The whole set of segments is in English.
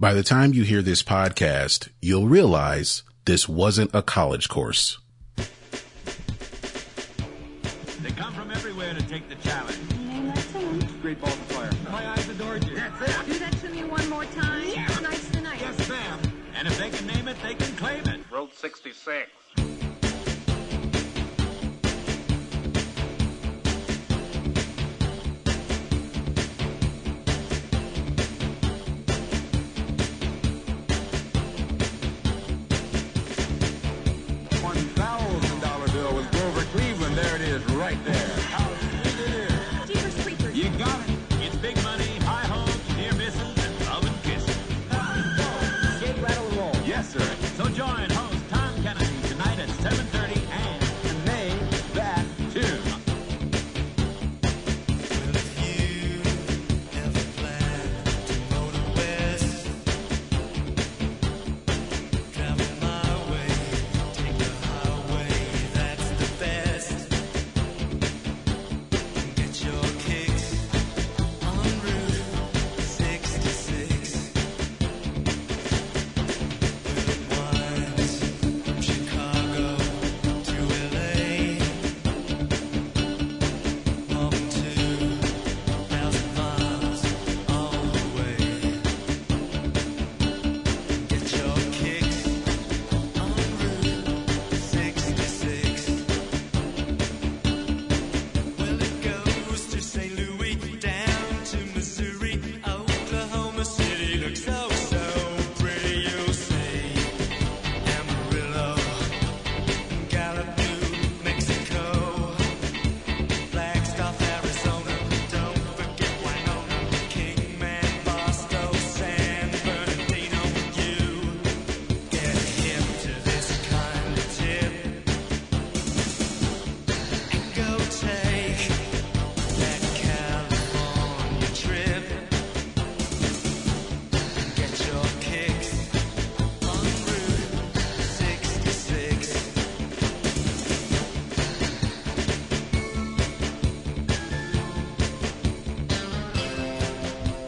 By the time you hear this podcast, you'll realize this wasn't a college course. They come from everywhere to take the challenge. Name that tune. Great balls of fire. My eyes adored you. That's it. Do that to me one more time. Yeah. Tonight's the night. Yes, ma'am. And if they can name it, they can claim it. Road 66. Right there. How sweet it is. Jeepers creepers. You got it. It's big money, high hopes, near misses, and love and kisses. Shake, rattle, and roll. Yes, sir. So join host Tom Kennedy tonight at 7:30 and name that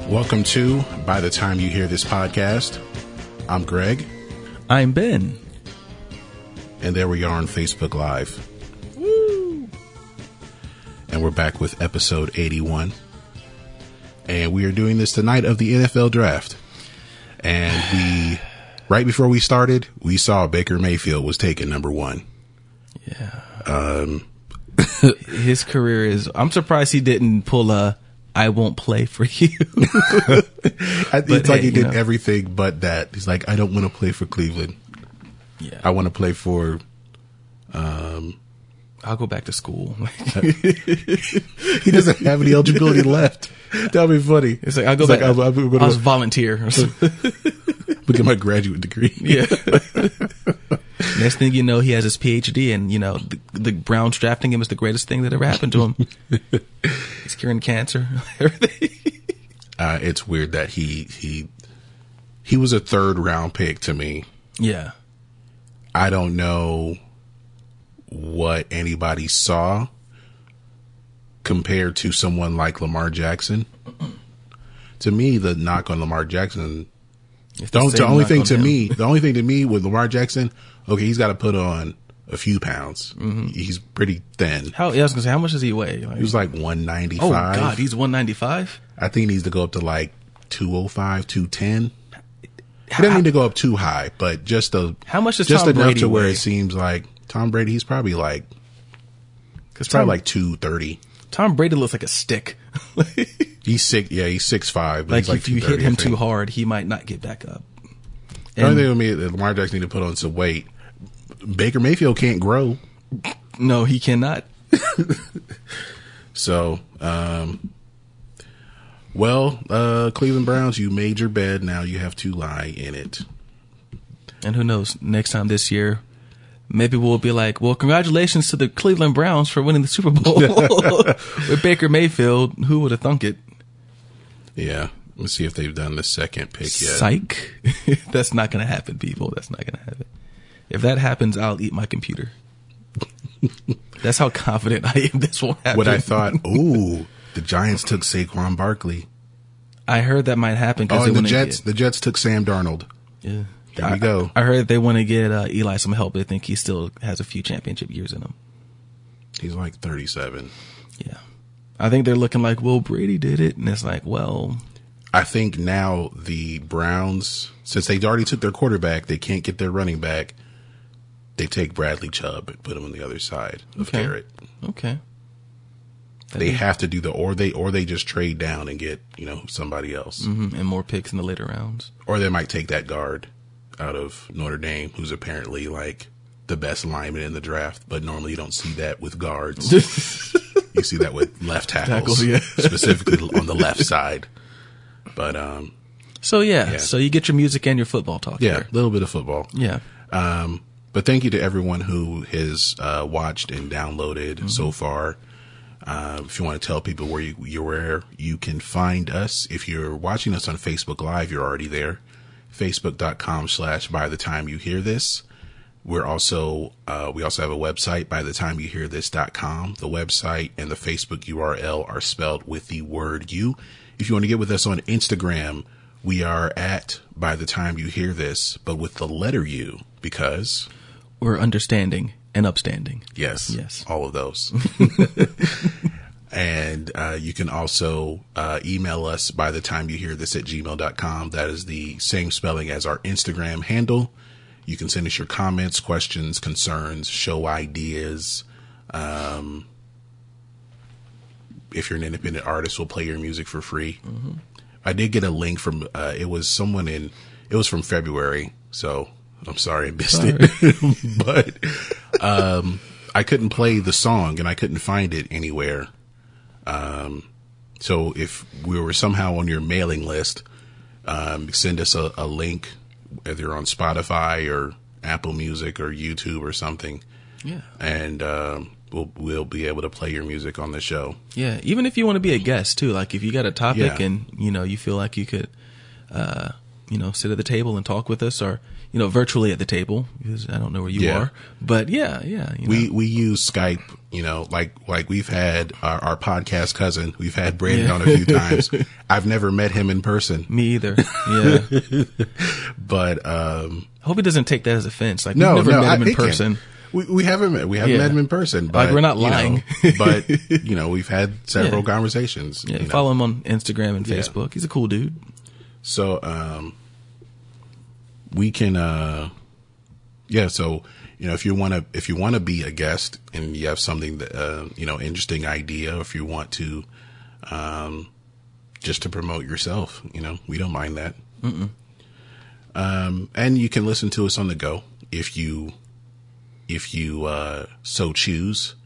Welcome to By the Time You Hear This Podcast. I'm Greg. I'm Ben. And there we are on Facebook Live. Woo! And we're back with episode 81. And we are doing this the night of the NFL draft. And we, right before we started, we saw Baker Mayfield was taken number 1. Yeah. His career is, I'm surprised he didn't pull a I won't play for you. He did everything but that. He's like, I don't want to play for Cleveland. Yeah, I want to play for. I'll go back to school. He doesn't have any eligibility left. That'd be funny. It's like I'll go back. Like, I'll just volunteer. Look at my graduate degree. Yeah. Next thing you know, he has his PhD, and you know the Browns drafting him is the greatest thing that ever happened to him. He's curing cancer. Everything. It's weird that he was a 3rd round pick to me. Yeah, I don't know what anybody saw compared to someone like Lamar Jackson. To me, the knock on Lamar Jackson. The only thing to me with Lamar Jackson, okay, he's got to put on a few pounds. Mm-hmm. He's pretty thin. How much does he weigh? He was like 195. Oh God, he's 195. I think he needs to go up to like 205, 210. He doesn't need to go up too high, but how much does just Tom enough Brady to where weigh? It seems like Tom Brady, he's probably like, like 230. Tom Brady looks like a stick. He's sick. Yeah, he's 6'5". But like if you hit him too hard, he might not get back up. The only thing with me is Lamar Jackson need to put on some weight. Baker Mayfield can't grow. No, he cannot. So, Cleveland Browns, you made your bed. Now you have to lie in it. And who knows? Next time this year, maybe we'll be like, well, congratulations to the Cleveland Browns for winning the Super Bowl with Baker Mayfield. Who would have thunk it? Yeah. Let's see if they've done the 2nd pick yet. Psych. That's not going to happen, people. That's not going to happen. If that happens, I'll eat my computer. That's how confident I am this won't happen. What I thought, the Giants took Saquon Barkley. I heard that might happen. The Jets took Sam Darnold. Yeah. There we go. I heard they want to get Eli some help. They think he still has a few championship years in him. He's like 37. Yeah. I think they're looking like, well, Brady did it. And it's like, well. I think now the Browns, since they already took their quarterback, they can't get their running back. They take Bradley Chubb and put him on the other side of Garrett. Okay. They have to do or they just trade down and get, somebody else. Mm-hmm. And more picks in the later rounds. Or they might take that guard out of Notre Dame, who's apparently like the best lineman in the draft, but normally you don't see that with guards. You see that with left tackles, specifically on the left side. But so you get your music and your football talk. Yeah, a little bit of football. Yeah. But thank you to everyone who has watched and downloaded so far. If you want to tell people where you can find us, if you're watching us on Facebook Live, you're already there. Facebook.com/ by the time you hear this. We're also, we also have a website, bythetimeyouhearthis.com. The website and the Facebook URL are spelled with the word you. If you want to get with us on Instagram, we are at by the time you hear this, but with the letter U, because we're understanding and upstanding. Yes. All of those. And you can also email us by the time you hear this at gmail.com. That is the same spelling as our Instagram handle. You can send us your comments, questions, concerns, show ideas. If you're an independent artist, we'll play your music for free. Mm-hmm. I did get a link from it was from February, so I'm sorry I missed it. But I couldn't play the song and I couldn't find it anywhere. So if we were somehow on your mailing list, send us a link, either on Spotify or Apple Music or YouTube or something. Yeah. And, we'll be able to play your music on the show. Yeah. Even if you want to be a guest too, like if you got a topic and, you feel like you could, sit at the table and talk with us or, virtually at the table, because I don't know where you are, but yeah. We use Skype, like we've had our podcast cousin, we've had Brandon on a few times. I've never met him in person. Me either. Yeah. But, I hope he doesn't take that as offense. Like we've never met him in person. We haven't met him in person, but like we're not lying. We've had several conversations. Yeah. Follow him on Instagram and Facebook. Yeah. He's a cool dude. So, we can, if you want to be a guest and you have something that, interesting idea, or if you want to, just to promote yourself, we don't mind that. Mm-mm. And you can listen to us on the go if you so choose.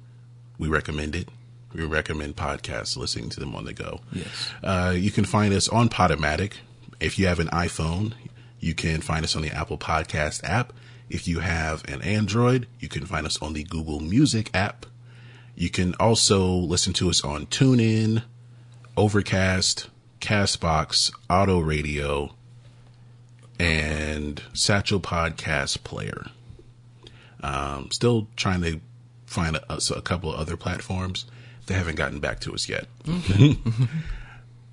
We recommend it. We recommend podcasts, listening to them on the go. Yes. You can find us on Podomatic. If you have an iPhone, you can find us on the Apple Podcast app. If you have an Android, you can find us on the Google Music app. You can also listen to us on TuneIn, Overcast, CastBox, Auto Radio, and Satchel Podcast Player. Still trying to find a couple of other platforms. They haven't gotten back to us yet. Okay.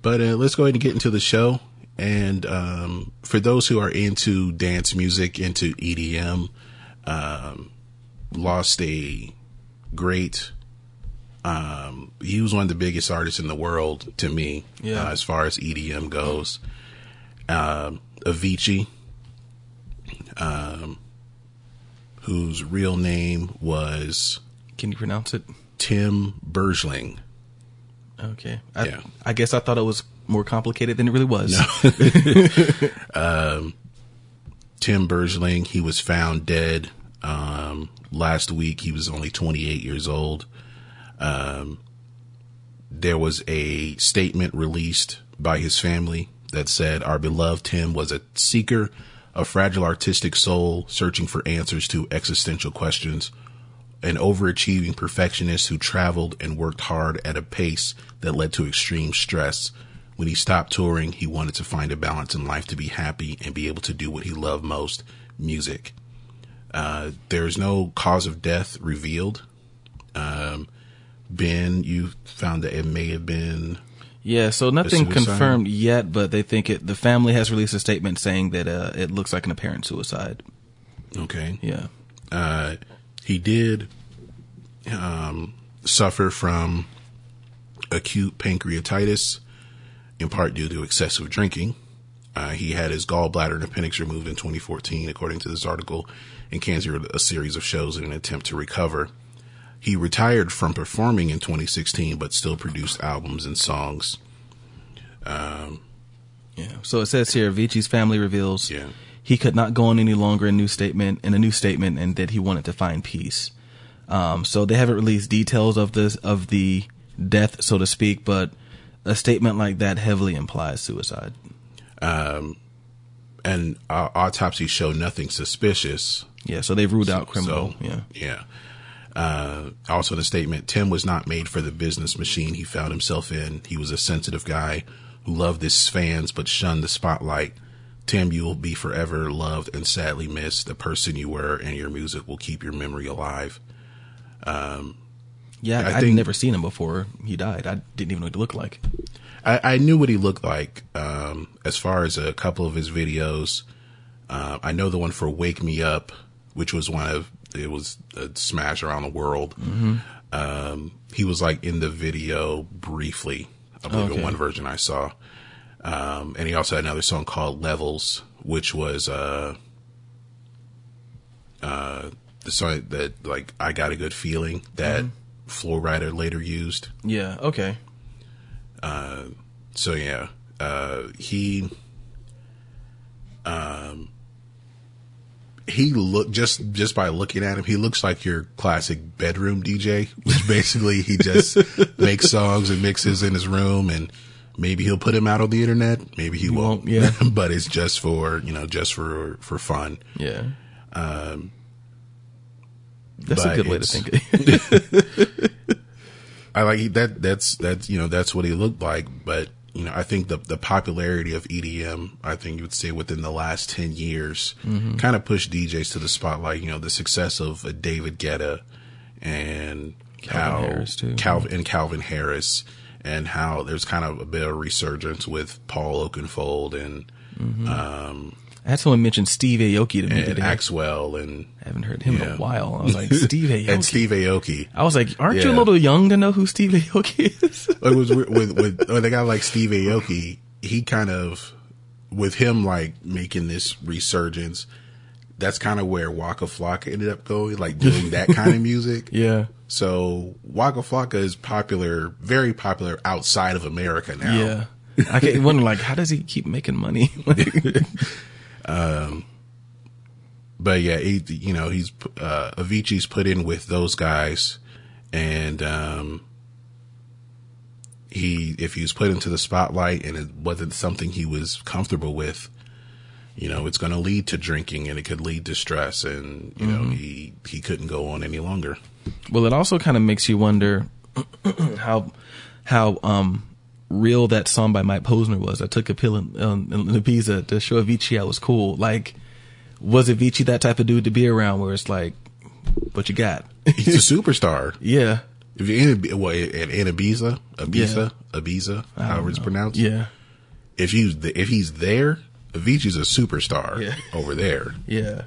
But let's go ahead and get into the show. And for those who are into dance music, into EDM, lost a great, he was one of the biggest artists in the world to me, as far as EDM goes. Avicii, whose real name was... Can you pronounce it? Tim Bergling. Okay. I guess I thought it was more complicated than it really was. No. Tim Bergling, he was found dead last week. He was only 28 years old. There was a statement released by his family that said, "Our beloved Tim was a seeker, a fragile artistic soul searching for answers to existential questions, an overachieving perfectionist who traveled and worked hard at a pace that led to extreme stress. When he stopped touring, he wanted to find a balance in life to be happy and be able to do what he loved most, music." There's no cause of death revealed. Ben, you found that it may have been Yeah, so nothing confirmed yet, but they think the family has released a statement saying that it looks like an apparent suicide. Okay. Yeah. He did suffer from acute pancreatitis, in part due to excessive drinking. He had his gallbladder and appendix removed in 2014, according to this article, and canceled a series of shows in an attempt to recover. He retired from performing in 2016, but still produced albums and songs. Yeah. So it says here, Avicii's family reveals he could not go on any longer in a new statement, and that he wanted to find peace. So they haven't released details of the death, so to speak, but a statement like that heavily implies suicide. And autopsies show nothing suspicious. Yeah. So they've ruled out criminal. So, yeah. Also the statement, Tim was not made for the business machine he found himself in. He was a sensitive guy who loved his fans, but shunned the spotlight. Tim, you will be forever loved and sadly missed. The person you were and your music will keep your memory alive. I'd never seen him before he died. I didn't even know what he looked like. I knew what he looked like. As far as a couple of his videos, I know the one for Wake Me Up, which was it was a smash around the world. Mm-hmm. He was like in the video briefly, I believe in one version I saw. And he also had another song called Levels, which was, the song that like, I Got a Good Feeling that Flo Rida later used. Yeah. Okay. He looked just by looking at him, he looks like your classic bedroom DJ, which basically he just makes songs and mixes in his room, and maybe he'll put him out on the internet. Maybe he won't. Yeah. But it's just for, just for fun. Yeah. That's a good way to think it. I like that. That's what he looked like. But, I think the popularity of EDM, I think you would say within the last 10 years, kind of pushed DJs to the spotlight. The success of David Guetta and Calvin Harris, and how there's kind of a bit of a resurgence with Paul Oakenfold and, I had someone mention Steve Aoki to me today. Axwell, and I haven't heard him in a while. I was like, Steve Aoki. And Steve Aoki. I was like, aren't you a little young to know who Steve Aoki is? It was with a guy like Steve Aoki, he kind of, with him like making this resurgence, that's kind of where Waka Flocka ended up going, like doing that kind of music. Yeah. So Waka Flocka is popular, very popular outside of America now. Yeah. I can't wonder like, how does he keep making money? But yeah, he's Avicii's put in with those guys, and, if he was put into the spotlight and it wasn't something he was comfortable with, it's going to lead to drinking, and it could lead to stress, and, he couldn't go on any longer. Well, it also kind of makes you wonder how real that song by Mike Posner was. I took a pill in Ibiza to show Avicii I was cool. Like, was Avicii that type of dude to be around, where it's like, what you got? He's a superstar. Yeah. If you're in Ibiza, however it's pronounced. Yeah. If he's there, Avicii's a superstar over there. Yeah.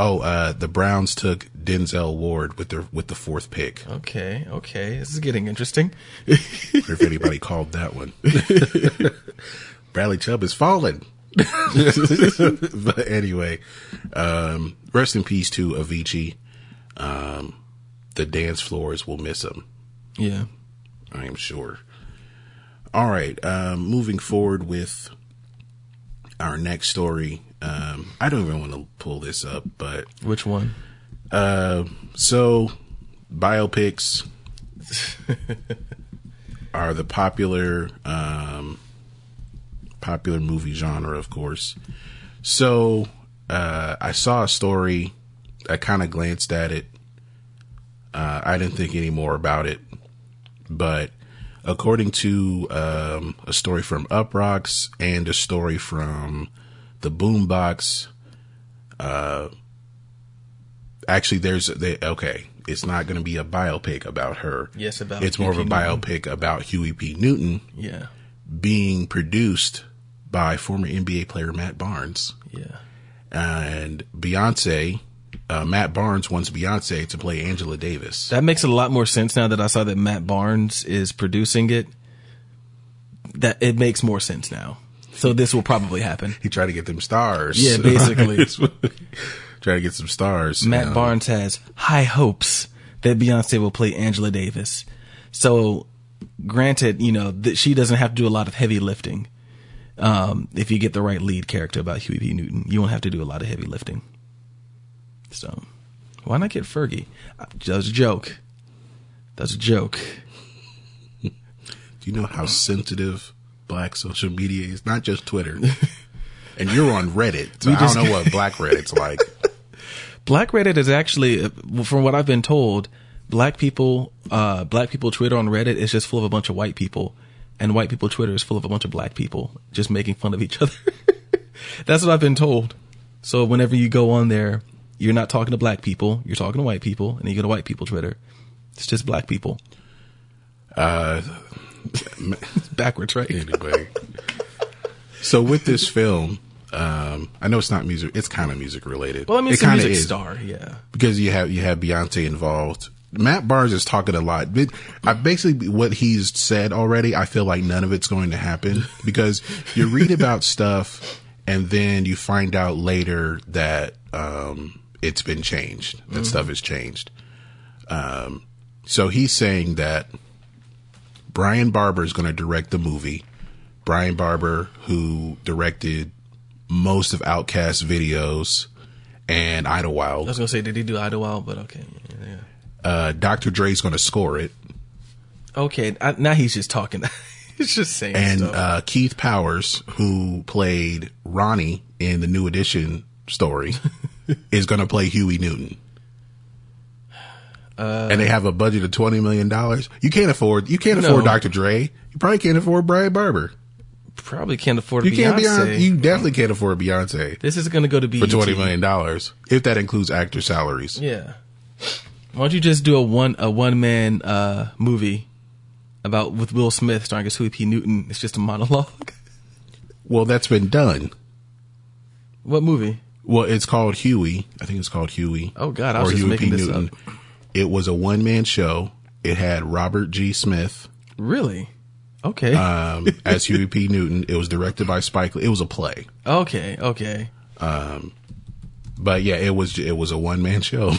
Oh, the Browns took Denzel Ward with the fourth pick. Okay. This is getting interesting. I wonder if anybody called that one. Bradley Chubb is fallen. But anyway, rest in peace to Avicii. The dance floors will miss him. Yeah. I am sure. All right. Moving forward with our next story. I don't even want to pull this up, but which one? So biopics are the popular movie genre, of course. So, I saw a story. I kind of glanced at it. I didn't think any more about it, but according to, a story from Uproxx and a story from The Boombox, actually, It's not going to be a biopic about her. Yes, about it's Huey more P. of a biopic Newton. About Huey P. Newton. Yeah, being produced by former NBA player Matt Barnes. Yeah, and Beyonce. Matt Barnes wants Beyonce to play Angela Davis. That makes a lot more sense now that I saw that Matt Barnes is producing it. That it makes more sense now. So this will probably happen. He tried to get them stars. Yeah, basically. Try to get some stars. Matt Barnes has high hopes that Beyonce will play Angela Davis. So granted, you know, that she doesn't have to do a lot of heavy lifting. If you get the right lead character about Huey P. Newton, you won't have to do a lot of heavy lifting. So why not get Fergie? That was a joke. Do you know how sensitive black social media is? Not just Twitter. And you're on Reddit. So I don't know what black Reddit's like. Black Reddit is actually, from what I've been told, black people Twitter on Reddit is just full of a bunch of white people. And white people Twitter is full of a bunch of black people just making fun of each other. That's what I've been told. So whenever you go on there, you're not talking to black people. You're talking to white people. And then you go to white people Twitter. It's just black people. It's backwards, right? Anyway. So with this film, I know it's not music. It's kind of music related. Well, I mean, it's a music star. Yeah. Because you have Beyonce involved. Matt Barnes is talking a lot. Basically what he's said already, I feel like none of it's going to happen because you read about stuff and then you find out later that, it's been changed. That stuff has changed. So he's saying that Brian Barber is going to direct the movie. Brian Barber, who directed most of Outkast's videos and Idlewild. I was going to say, did he do Idlewild? But okay. Yeah. Dr. Dre's going to score it. Okay. Now he's just talking. He's just saying stuff. And Keith Powers, who played Ronnie in the New Edition story, is going to play Huey Newton. And they have a budget of $20 million. You can't afford Dr. Dre. You probably can't afford Brian Barber. Probably can't afford Beyonce. You definitely can't afford Beyonce. This is going to go to BET. For $20 million, if that includes actor salaries. Yeah. Why don't you just do a one-man movie about with Will Smith starring as Huey P. Newton? It's just a monologue. Well, that's been done. What movie? Well, it's called Huey. I think it's called Huey. Oh, God. I was just making this up. It was a one-man show. It had Robert G. Smith. Really? Okay. As Huey P. Newton. It was directed by Spike Lee. It was a play. Okay. But yeah, it was a one-man show.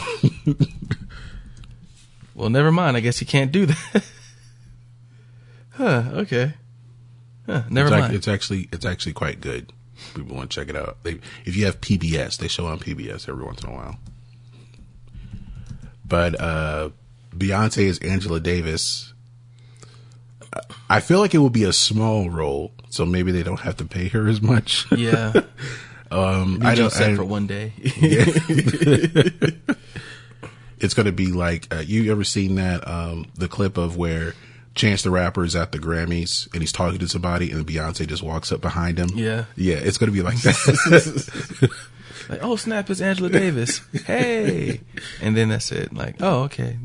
Well, never mind. I guess you can't do that. Huh? Okay. Huh? Never mind. It's actually quite good. People want to check it out. If you have PBS, they show on PBS every once in a while. But Beyonce is Angela Davis. I feel like it will be a small role, so maybe they don't have to pay her as much. Yeah. I don't for one day. Yeah. It's going to be like, you ever seen that, the clip of where Chance the Rapper is at the Grammys and he's talking to somebody and Beyonce just walks up behind him? Yeah. Yeah. It's going to be like that. Like, oh, snap, it's Angela Davis. Hey. And then that's it. Like, oh, okay.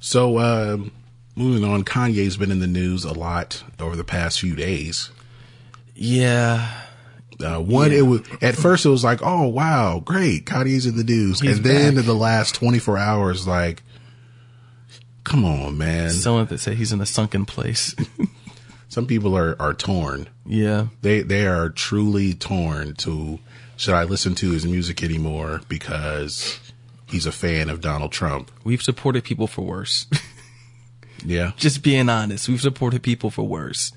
So, moving on, Kanye's been in the news a lot over the past few days. Yeah. It was at first it was like, oh wow, great, Kanye's in the news. He's and then back. In the last 24 hours, like, come on, man. Someone that said he's in a sunken place. Some people are torn. Yeah. They are truly torn to, should I listen to his music anymore because he's a fan of Donald Trump? We've supported people for worse. Yeah. Just being honest, we've supported people for worse.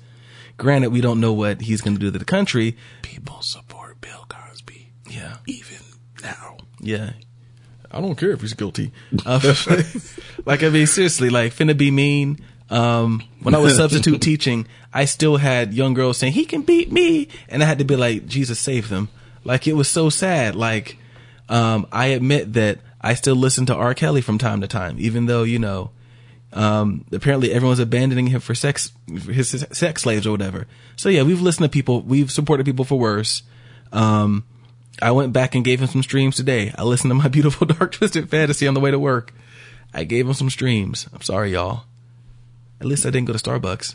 Granted, we don't know what he's going to do to the country. People support Bill Cosby. Yeah. Even now. Yeah. I don't care if he's guilty. Like, I mean, seriously, like, finna be mean. When I was substitute teaching, I still had young girls saying, he can beat me. And I had to be like, Jesus, save them. Like, it was so sad. Like, I admit that I still listen to R. Kelly from time to time, even though, you know, apparently everyone's abandoning him for his sex slaves or whatever. So yeah, we've listened to people. We've supported people for worse. I went back and gave him some streams today. I listened to My Beautiful Dark Twisted Fantasy on the way to work. I gave him some streams. I'm sorry, y'all. At least I didn't go to Starbucks.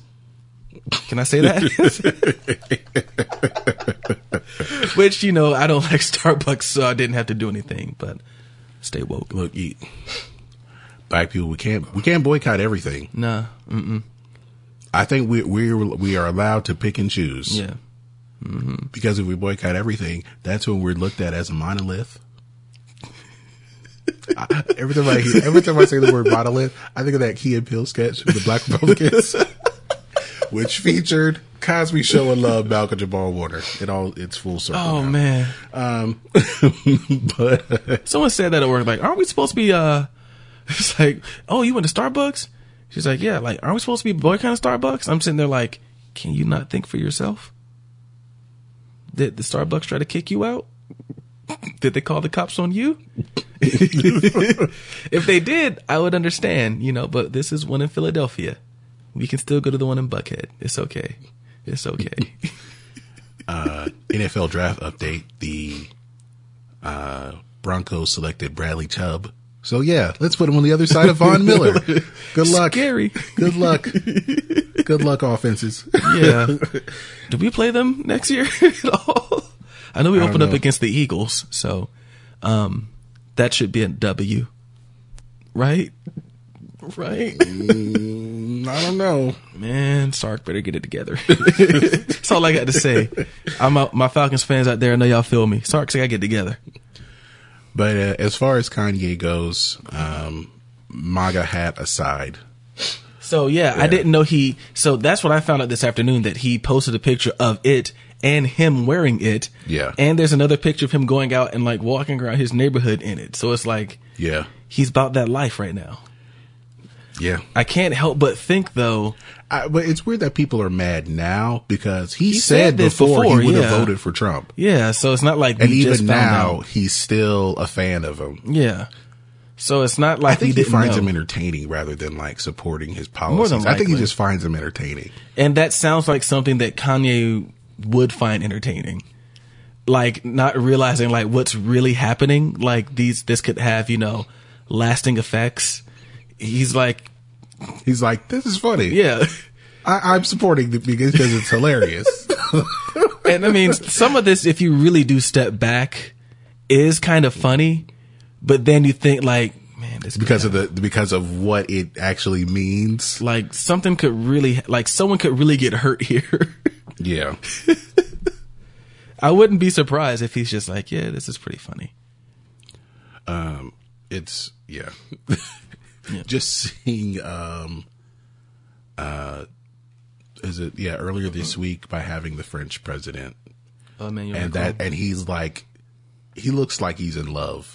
Can I say that? Which, you know, I don't like Starbucks, so I didn't have to do anything. But stay woke. Look, black people, we can't boycott everything. Nah. Mm-mm. I think we are allowed to pick and choose. Yeah. Mm-hmm. Because if we boycott everything, that's when we're looked at as a monolith. Every time I say the word monolith, I think of that Key and Peele sketch with the Black Republicans, which featured Cosby Show and Love, Malcolm Jamal Warner. It's full circle. Oh now. Man! But someone said that at work. Like, aren't we supposed to be? It's like, oh, you went to Starbucks? She's like, yeah. Like, aren't we supposed to be boycotting Starbucks? I'm sitting there like, can you not think for yourself? Did the Starbucks try to kick you out? Did they call the cops on you? If they did, I would understand, you know, but this is one in Philadelphia. We can still go to the one in Buckhead. It's okay. It's okay. NFL draft update. The Broncos selected Bradley Chubb. So, yeah, let's put him on the other side of Von Miller. Good luck. Scary. Good luck. Good luck, offenses. Yeah. Do we play them next year at all? I know we opened up against the Eagles, so that should be a W. Right? Right? I don't know. Man, Sark better get it together. That's all I got to say. My Falcons fans out there, I know y'all feel me. Sark's got to get together. But as far as Kanye goes, MAGA hat aside... So, yeah, I didn't know so that's what I found out this afternoon, that he posted a picture of it and him wearing it. Yeah. And there's another picture of him going out and like walking around his neighborhood in it. So it's like, yeah, he's about that life right now. Yeah. I can't help but think, though. But it's weird that people are mad now because he said before he would have voted for Trump. Yeah. So it's not like, and even now he's still a fan of him. Yeah. So it's not like he finds him entertaining rather than like supporting his policies. I think he just finds him entertaining. And that sounds like something that Kanye would find entertaining. Like not realizing like what's really happening. Like this could have, you know, lasting effects. He's like, this is funny. Yeah. I'm supporting it because it's hilarious. And I mean, some of this, if you really do step back, is kind of funny. But then you think like, man, this because of what it actually means. Like something could really, like someone could really get hurt here. Yeah. I wouldn't be surprised if he's just like, yeah, this is pretty funny. It's yeah. Yeah. Just seeing, earlier this week by having the French president. Oh man, and he's like. He looks like he's in love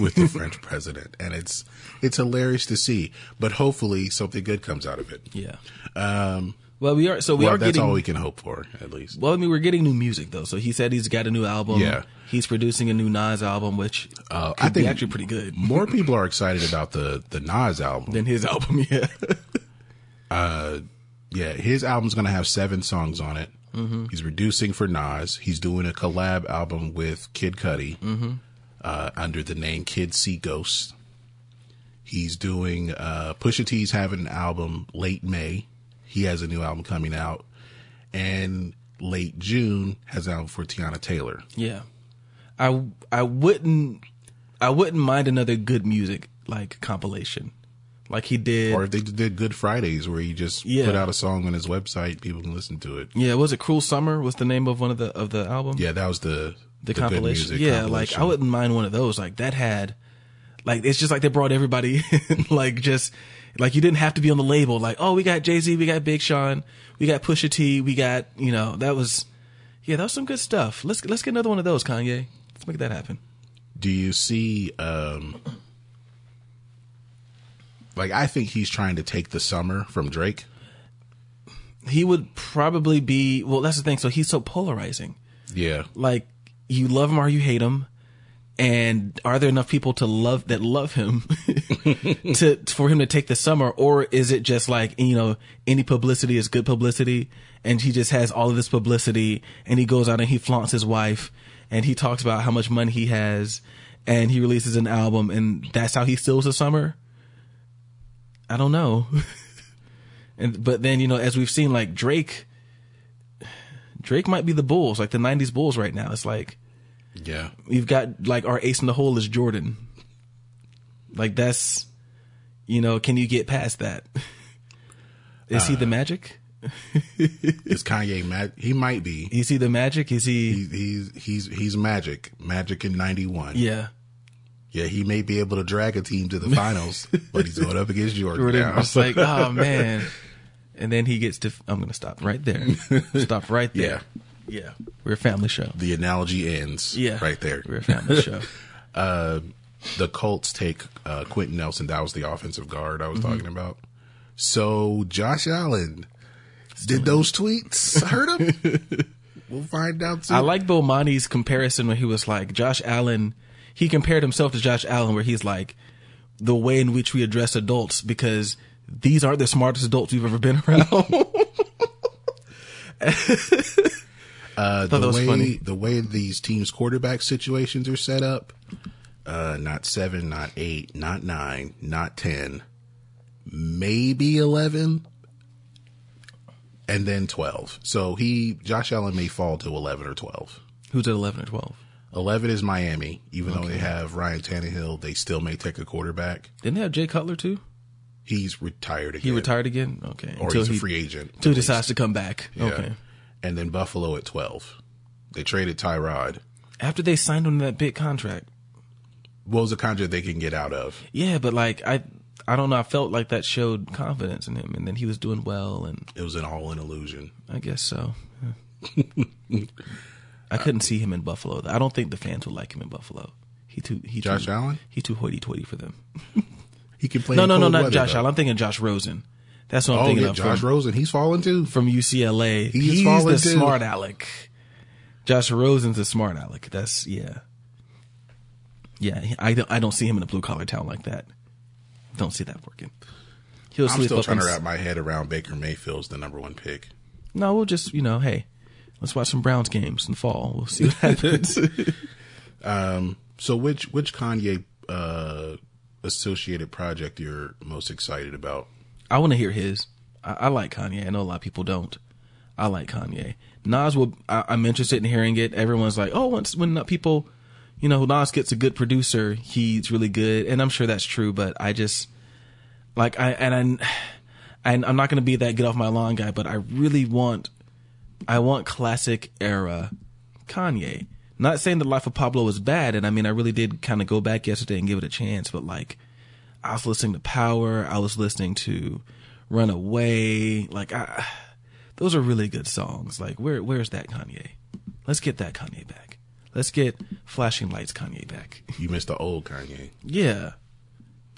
with the French president, and it's hilarious to see. But hopefully, something good comes out of it. Yeah. That's all we can hope for, at least. Well, I mean, we're getting new music though. So he said he's got a new album. Yeah. He's producing a new Nas album, which I think actually pretty good. More people are excited about the Nas album than his album. Yeah. Yeah, his album's gonna have 7 songs on it. Mm-hmm. He's reducing for Nas. He's doing a collab album with Kid Cudi under the name Kid See Ghost. He's doing Pusha T's having an album late May. He has a new album coming out, and late June has an album for Teyana Taylor. Yeah, I wouldn't mind another good music like compilation. Like he did. Or if they did Good Fridays where he just put out a song on his website, people can listen to it. Yeah, was it Cruel Summer was the name of one of the album? Yeah, that was the compilation. Yeah, compilation. Like I wouldn't mind one of those. Like that had like it's just like they brought everybody in, like just like you didn't have to be on the label, like, oh, we got Jay-Z, we got Big Sean, we got Pusha T, we got, you know, that was some good stuff. Let's get another one of those, Kanye. Let's make that happen. Do you see like, I think he's trying to take the summer from Drake. He would probably be... Well, that's the thing. So he's so polarizing. Yeah. Like, you love him or you hate him. And are there enough people that love him for him to take the summer? Or is it just like, you know, any publicity is good publicity? And he just has all of this publicity. And he goes out and he flaunts his wife. And he talks about how much money he has. And he releases an album. And that's how he steals the summer? I don't know. But then, you know, as we've seen, like Drake might be the Bulls, like the 90s Bulls right now. It's like, yeah, we've got like our ace in the hole is Jordan. Like that's, you know, can you get past that? Is he the Magic? Is Kanye Magic? He might be. Is he the Magic? Is he? He's Magic. Magic in 91. Yeah. Yeah, he may be able to drag a team to the finals, but he's going up against Jordan now. It's like, oh man. And then he gets to, I'm going to stop right there. Stop right there. Yeah. Yeah. We're a family show. The analogy ends right there. We're a family show. The Colts take Quentin Nelson. That was the offensive guard I was talking about. So Josh Allen, did those tweets hurt him? We'll find out soon. I like Bomani's comparison when he was like, Josh Allen, he compared himself to Josh Allen, where he's like, the way in which we address adults, because these aren't the smartest adults we've ever been around. Thought that was funny. The way these teams' quarterback situations are set up, not 7, not 8, not 9, not 10, maybe 11, and then 12. So Josh Allen may fall to 11 or 12. Who's at 11 or 12? 11 is Miami. Even though they have Ryan Tannehill, they still may take a quarterback. Didn't they have Jay Cutler too? He's retired again. He retired again? Okay. Or he's a free agent. Until he decides to come back. Yeah. Okay. And then Buffalo at 12. They traded Tyrod. After they signed him to that big contract. What was the contract they can get out of? Yeah, but like, I don't know. I felt like that showed confidence in him. And then he was doing well. And it was all an illusion. I guess so. Yeah. I couldn't see him in Buffalo. I don't think the fans would like him in Buffalo. Josh Allen? He too hoity-toity for them. He can play. No, not Josh Allen. I'm thinking Josh Rosen. That's what I'm thinking of. Josh Rosen, he's falling too. From UCLA. He's falling too. Smart aleck. Josh Rosen's a smart aleck. That's yeah. I don't see him in a blue collar town like that. Don't see that working. I'm still trying to wrap my head around Baker Mayfield's the number one pick. No, we'll just hey, let's watch some Browns games in the fall. We'll see what happens. So which Kanye associated project you're most excited about? I want to hear his. I like Kanye. I know a lot of people don't. I like Kanye. Nas will. I'm interested in hearing it. Everyone's like, oh, when people, Nas gets a good producer, he's really good, and I'm sure that's true. But I just like I'm not going to be that get off my lawn guy, but I really want classic era Kanye. Not saying The Life of Pablo is bad, and I really did kind of go back yesterday and give it a chance, but like, I was listening to Power, I was listening to Runaway, like, those are really good songs. Like, where's that Kanye? Let's get that Kanye back. Let's get Flashing Lights Kanye back. You missed the old Kanye. Yeah.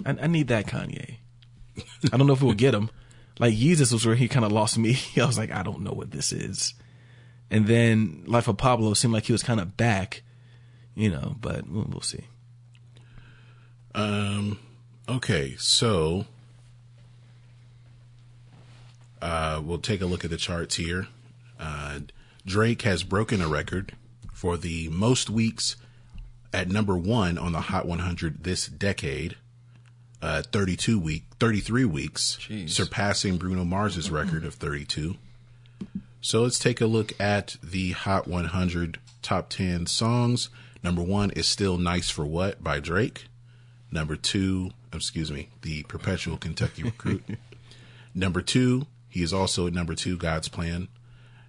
I need that Kanye. I don't know if we'll get him. Like, Yeezus was where he kind of lost me. I was like, I don't know what this is. And then Life of Pablo seemed like he was kind of back, but we'll see. Okay, so we'll take a look at the charts here. Drake has broken a record for the most weeks at number one on the Hot 100 this decade. 33 weeks, jeez, surpassing Bruno Mars's record of 32. So let's take a look at the Hot 100 top 10 songs. Number one is still Nice for What by Drake. Number two, The Perpetual Kentucky Recruit. Number two, he is also at number two, God's Plan.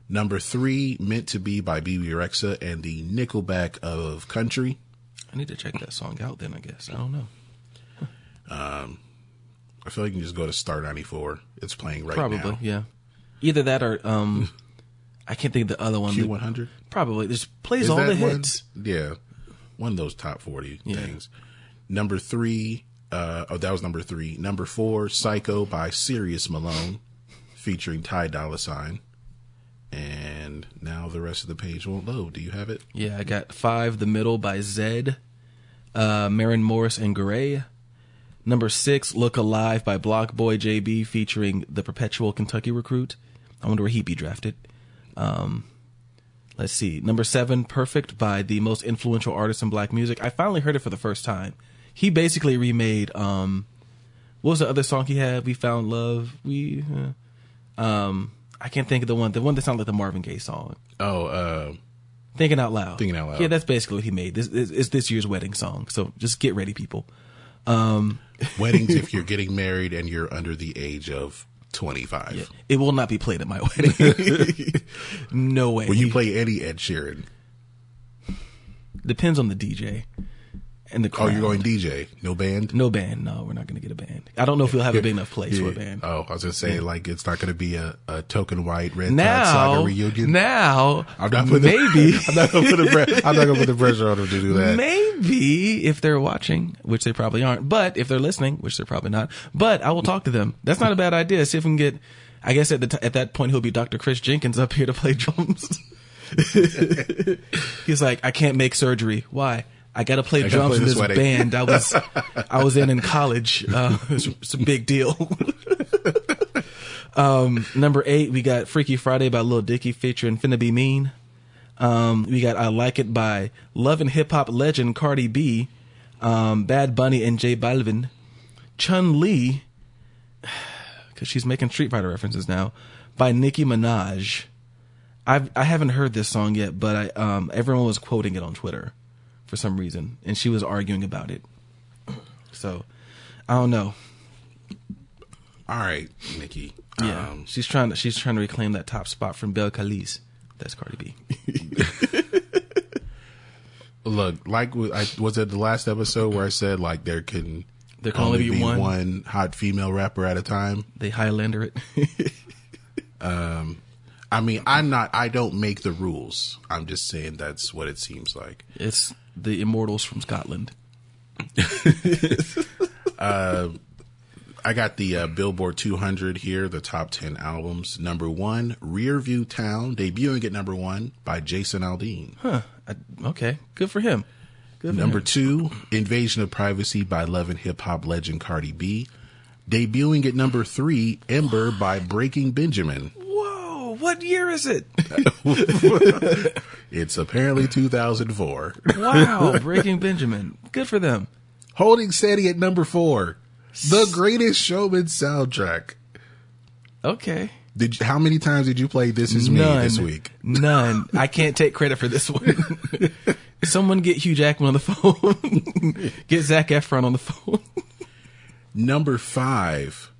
Number three, Meant to Be by BB Rexha and the Nickelback of Country. I need to check that song out then, I guess. I don't know. I feel like you can just go to Star 94. It's playing right now. Probably, yeah. Either that or I can't think of the other one. Q100? Probably. Just plays all the hits. Yeah. One of those top 40 things. Number three. That was number three. Number four, Psycho by Sirius Malone featuring Ty Dolla $ign. And now the rest of the page won't load. Do you have it? Yeah, I got five, The Middle by Zed, Maren Morris and Gray. Number six, Look Alive by Block Boy JB featuring The Perpetual Kentucky Recruit. I wonder where he'd be drafted. Let's see. Number seven, Perfect by the most influential artist in black music. I finally heard it for the first time. He basically remade What was the other song he had? We Found Love. We, I can't think of the one that sounded like the Marvin Gaye song. Oh, Thinking Out Loud. Thinking Out Loud. Yeah, that's basically what he made. It's this year's wedding song. So just get ready, people. Weddings, if you're getting married and you're under the age of 25. Yeah, it will not be played at my wedding. No way. Will you play any Ed Sheeran? Depends on the DJ and the crowd. Oh, you're going DJ? No band? No band. No, we're not going to get a band. I don't know if we'll have a big enough place for a band. Oh, I was going to say, like, it's not going to be a Token White, Red Hot Saga reunion. Now, I'm not putting the pressure on them to do that. Maybe if they're watching, which they probably aren't. But if they're listening, which they're probably not. But I will talk to them. That's not a bad idea. See if we can get, I guess at that point, he'll be Dr. Chris Jenkins up here to play drums. He's like, I can't make surgery. Why? I gotta play drums in this band I was in college. It's a big deal. Number 8, we got Freaky Friday by Lil Dicky featuring Finna Be Mean. We got I Like It by Love and Hip Hop legend Cardi B, Bad Bunny and J Balvin, Chun Li, because she's making Street Fighter references now, by Nicki Minaj. I haven't heard this song yet, but everyone was quoting it on Twitter for some reason, and she was arguing about it. So, I don't know. All right, Nikki. Yeah, she's trying to reclaim that top spot from Belle Calise. That's Cardi B. Look, like was it the last episode where I said like there can only be one hot female rapper at a time? They Highlander it. I mean, I don't make the rules. I'm just saying that's what it seems like. It's the Immortals from Scotland. I got the Billboard 200 here, the top 10 albums. Number 1, Rearview Town, debuting at number 1 by Jason Aldean. Huh. Okay. Good for him. Number 2, Invasion of Privacy by Love and Hip Hop legend Cardi B, debuting at number 3, Ember by Breaking Benjamin. What year is it? It's apparently 2004. Wow, Breaking Benjamin. Good for them. Holding steady at number 4, The Greatest Showman soundtrack. Okay. How many times did you play This Is Me this week? None. I can't take credit for this one. Someone get Hugh Jackman on the phone. Get Zac Efron on the phone. Number 5.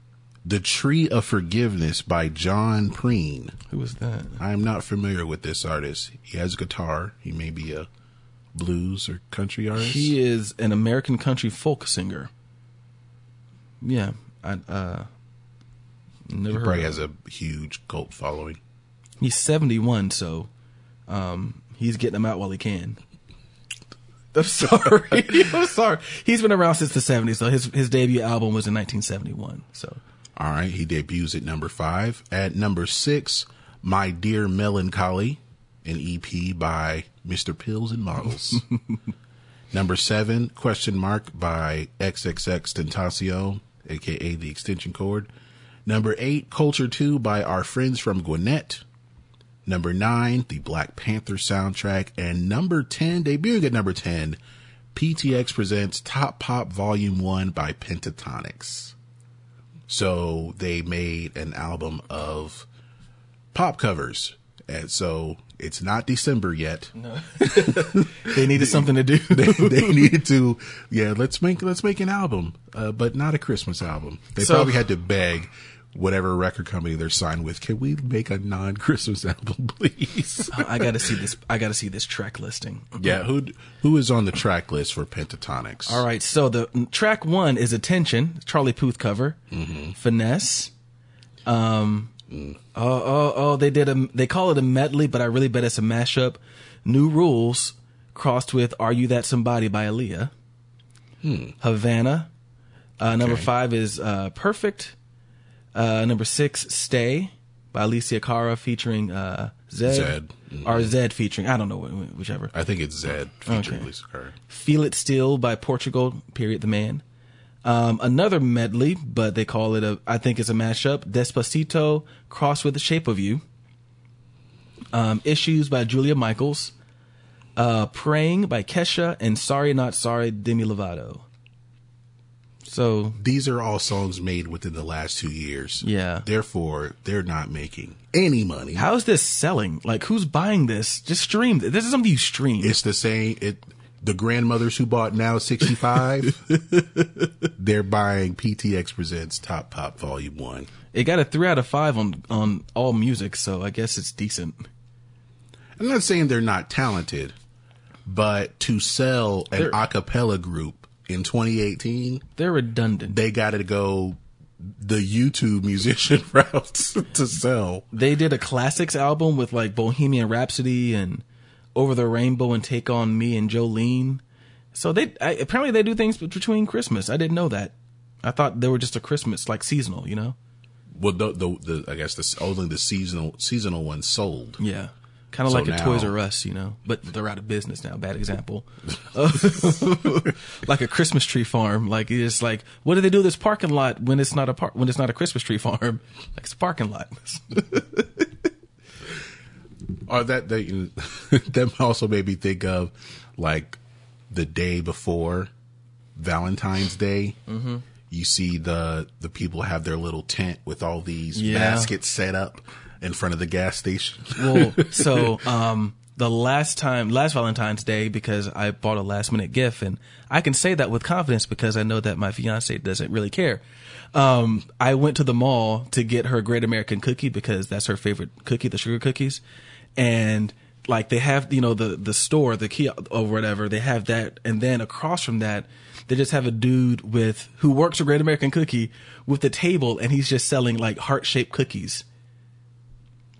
The Tree of Forgiveness by John Prine. Who is that? I am not familiar with this artist. He has a guitar. He may be a blues or country artist. He is an American country folk singer. Yeah. I never heard of him. He probably has a huge cult following. He's 71, so he's getting them out while he can. I'm sorry. He's been around since the 70s, so his debut album was in 1971, so... All right, he debuts at number 5. At number 6, My Dear Melancholy, an EP by Mr. Pills and Models. Number 7, Question Mark by XXXTentacion, a.k.a. The Extension Cord. Number 8, Culture 2 by our friends from Gwinnett. Number 9, the Black Panther soundtrack. And number 10, debuting at number 10, PTX presents Top Pop Volume 1 by Pentatonix. So they made an album of pop covers. And so it's not December yet. No. They needed something to do. they needed to, let's make an album, but not a Christmas album. They probably had to beg whatever record company they're signed with. Can we make a non-Christmas album, please? I got to see this track listing. Yeah. Who is on the track list for Pentatonix? All right. So the track 1 is Attention, Charlie Puth cover, Finesse. They call it a medley, but I really bet it's a mashup. New Rules crossed with Are You That Somebody by Aaliyah. Havana. Number 5 is Perfect. Number 6, Stay by Alicia Cara featuring Zed. Or Zed featuring, I don't know, whichever. I think it's Zed featuring Alicia Cara. Feel It Still by Portugal, Period the Man. Another medley, but they call it I think it's a mashup. Despacito, cross with The Shape of You. Issues by Julia Michaels. Praying by Kesha. And Sorry Not Sorry, Demi Lovato. So these are all songs made within the last 2 years. Yeah. Therefore, they're not making any money. How is this selling? Like, who's buying this? Just stream this. This is something you stream. It's the same. The grandmothers who bought Now 65, they're buying PTX Presents Top Pop Volume 1. It got a 3 out of 5 on All Music, so I guess it's decent. I'm not saying they're not talented, but to sell an a cappella group in 2018, they're redundant. They got to go the YouTube musician routes to sell. They did a classics album with like Bohemian Rhapsody and Over the Rainbow and Take On Me and Jolene. So apparently they do things between Christmas. I didn't know that. I thought they were just a Christmas, like seasonal, you know? Well, I guess only the seasonal ones sold. Yeah. Kind of so like a Toys R Us, you know, but they're out of business now. Bad example. Like a Christmas tree farm. Like it's like, what do they do this parking lot when it's not a when it's not a Christmas tree farm? Like it's a parking lot. Or that also made me think of like the day before Valentine's Day. Mm-hmm. You see the people have their little tent with all these baskets set up in front of the gas station. Well, so the last Valentine's Day, because I bought a last minute gift, and I can say that with confidence because I know that my fiance doesn't really care. I went to the mall to get her Great American Cookie because that's her favorite cookie, the sugar cookies. And like they have, you know, the store, the kiosk or whatever, they have that. And then across from that, they just have a dude who works for Great American Cookie with the table, and he's just selling like heart-shaped cookies.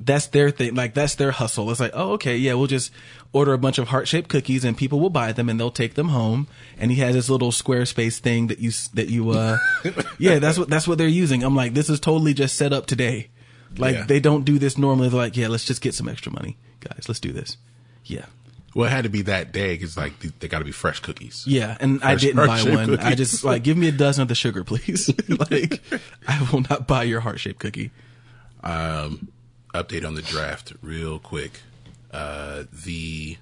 That's their thing. Like that's their hustle. It's like, oh, okay. Yeah. We'll just order a bunch of heart-shaped cookies and people will buy them and they'll take them home. And he has this little Squarespace thing that you yeah, that's what they're using. I'm like, this is totally just set up today. Like they don't do this normally. They're like, yeah, let's just get some extra money, guys. Let's do this. Yeah. Well, it had to be that day because like they got to be fresh cookies. Yeah, and I didn't buy one. Cookies. I just like, give me a dozen of the sugar, please. Like I will not buy your heart-shaped cookie. Update on the draft real quick. The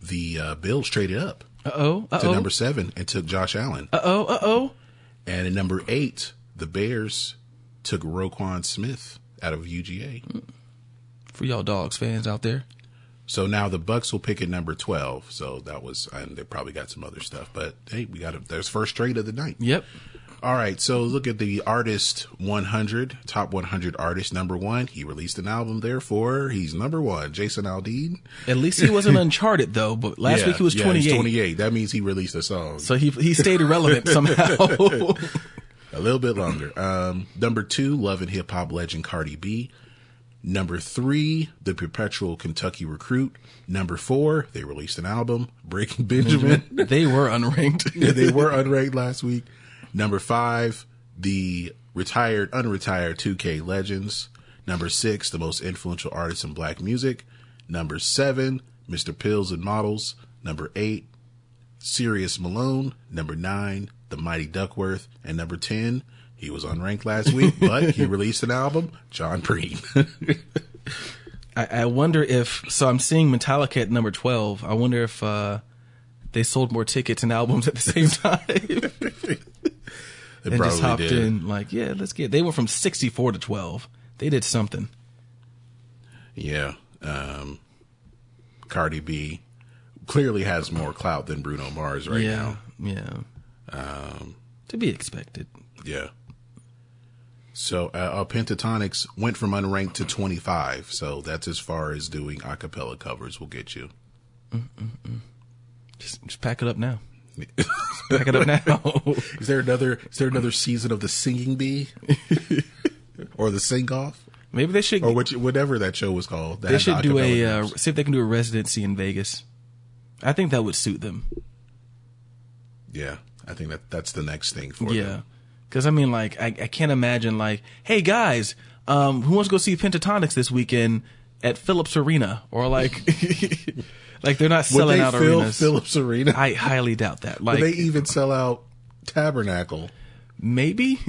Bills traded up to number 7 and took Josh Allen. And at number 8, the Bears took Roquan Smith out of UGA. For y'all dogs fans out there. So now the Bucks will pick at number 12. So that was, and they probably got some other stuff, but hey, we got there's first trade of the night. Yep. All right, so look at the Artist 100, Top 100 Artist, number 1. He released an album, therefore he's number 1, Jason Aldean. At least he wasn't Uncharted, though, but last week he was 28. He's 28. That means he released a song. So he stayed relevant somehow. A little bit longer. Number 2, Love and Hip Hop legend Cardi B. Number 3, The Perpetual Kentucky Recruit. Number 4, they released an album, Breaking Benjamin. They were unranked. Yeah, they were unranked last week. Number 5, the unretired 2K legends. Number 6, the most influential artists in black music. Number 7, Mr. Pills and Models. Number 8, Sirius Malone. Number 9, the Mighty Duckworth. And number 10, he was unranked last week, but he released an album, John Preen. I wonder if, so I'm seeing Metallica at number 12. I wonder if they sold more tickets and albums at the same time. They just hopped in like, yeah, let's get. They went from 64 to 12. They did something. Yeah. Cardi B clearly has more clout than Bruno Mars right now. Yeah. To be expected. Yeah. So Pentatonix went from unranked to 25. So that's as far as doing acapella covers will get you. Just pack it up now. Back it up now. Is there another season of the Singing Bee or the Sing Off? Maybe they should, or whatever that show was called. They should do see if they can do a residency in Vegas. I think that would suit them. Yeah, I think that's the next thing for them. Yeah, because I mean, like I can't imagine like, hey guys, who wants to go see Pentatonix this weekend at Phillips Arena or like. Like they're not selling out arenas. Phillips Arena. I highly doubt that. Like would they even sell out Tabernacle? Maybe.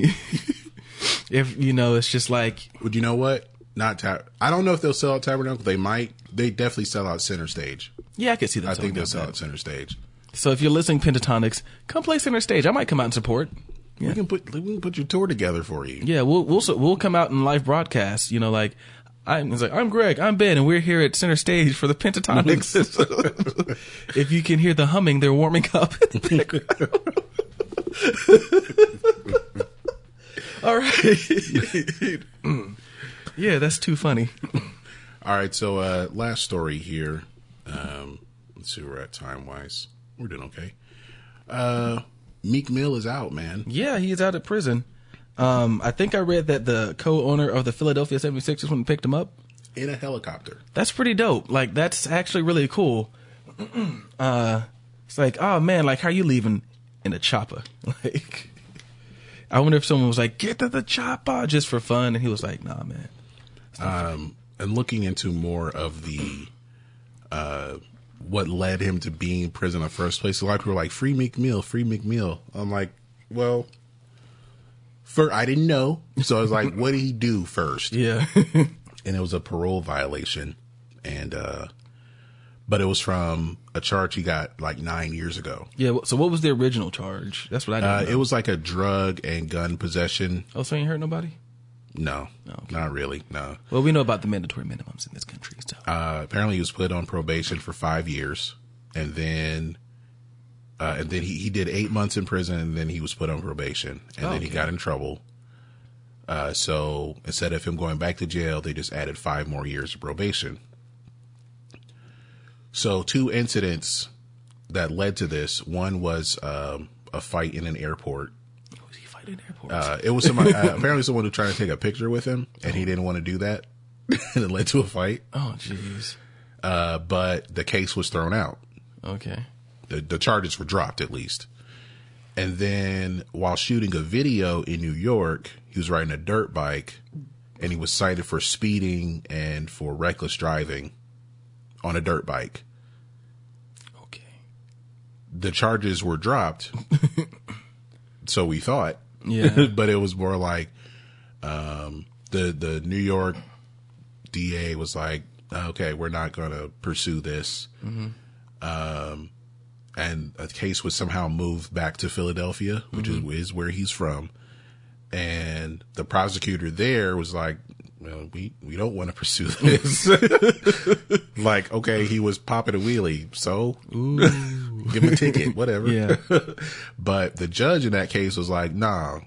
If you know, it's just like. Would you know what? Not I don't know if they'll sell out Tabernacle. They might. They definitely sell out Center Stage. Yeah, I could see them. I think they'll sell out Center Stage. So if you're listening, Pentatonics, come play center stage. I might come out and support. Yeah. We can put your tour together for you. Yeah, we'll come out and live broadcast. You know, like I'm Greg, I'm Ben, and we're here at center stage for the Pentatonics. If you can hear the humming, they're warming up. All right. Yeah, that's too funny. All right, so last story here. Let's see where we're at time-wise. We're doing okay. Meek Mill is out, man. Yeah, he is out of prison. I think I read that the co-owner of the Philadelphia 76ers went and picked him up. In a helicopter. That's pretty dope. Like, that's actually really cool. It's like, oh, man, like, how are you leaving in a chopper? Like, I wonder if someone was like, get to the chopper just for fun. And he was like, nah, man. And looking into more of the what led him to being in prison in the first place. A lot of people were like, free Meek Mill, free Meek Mill. I'm like, well, I didn't know. So I was like, what did he do first? Yeah. And it was a parole violation. And, but it was from a charge he got like 9 years ago. Yeah. So what was the original charge? That's what I know. It was like a drug and gun possession. Oh, so you hurt nobody? No, okay. Not really. No. Well, we know about the mandatory minimums in this country. So. Apparently, he was put on probation for 5 years, and then he did 8 months in prison, and then he was put on probation, and then he got in trouble. So instead of him going back to jail, they just added 5 more years of probation. So 2 incidents that led to this. One was a fight in an airport. It was somebody, apparently someone who tried to take a picture with him, and he didn't want to do that, and it led to a fight. Oh, jeez. But the case was thrown out. Okay. The charges were dropped, at least. And then while shooting a video in New York, he was riding a dirt bike, and he was cited for speeding and for reckless driving on a dirt bike. Okay. The charges were dropped, so we thought. Yeah, but it was more like the New York DA was like, okay, we're not going to pursue this. Mm-hmm. And a case was somehow moved back to Philadelphia, which is where he's from. And the prosecutor there was like, well, we don't want to pursue this. Like, okay, he was popping a wheelie, so give him a ticket, whatever. Yeah. But the judge in that case was like, no,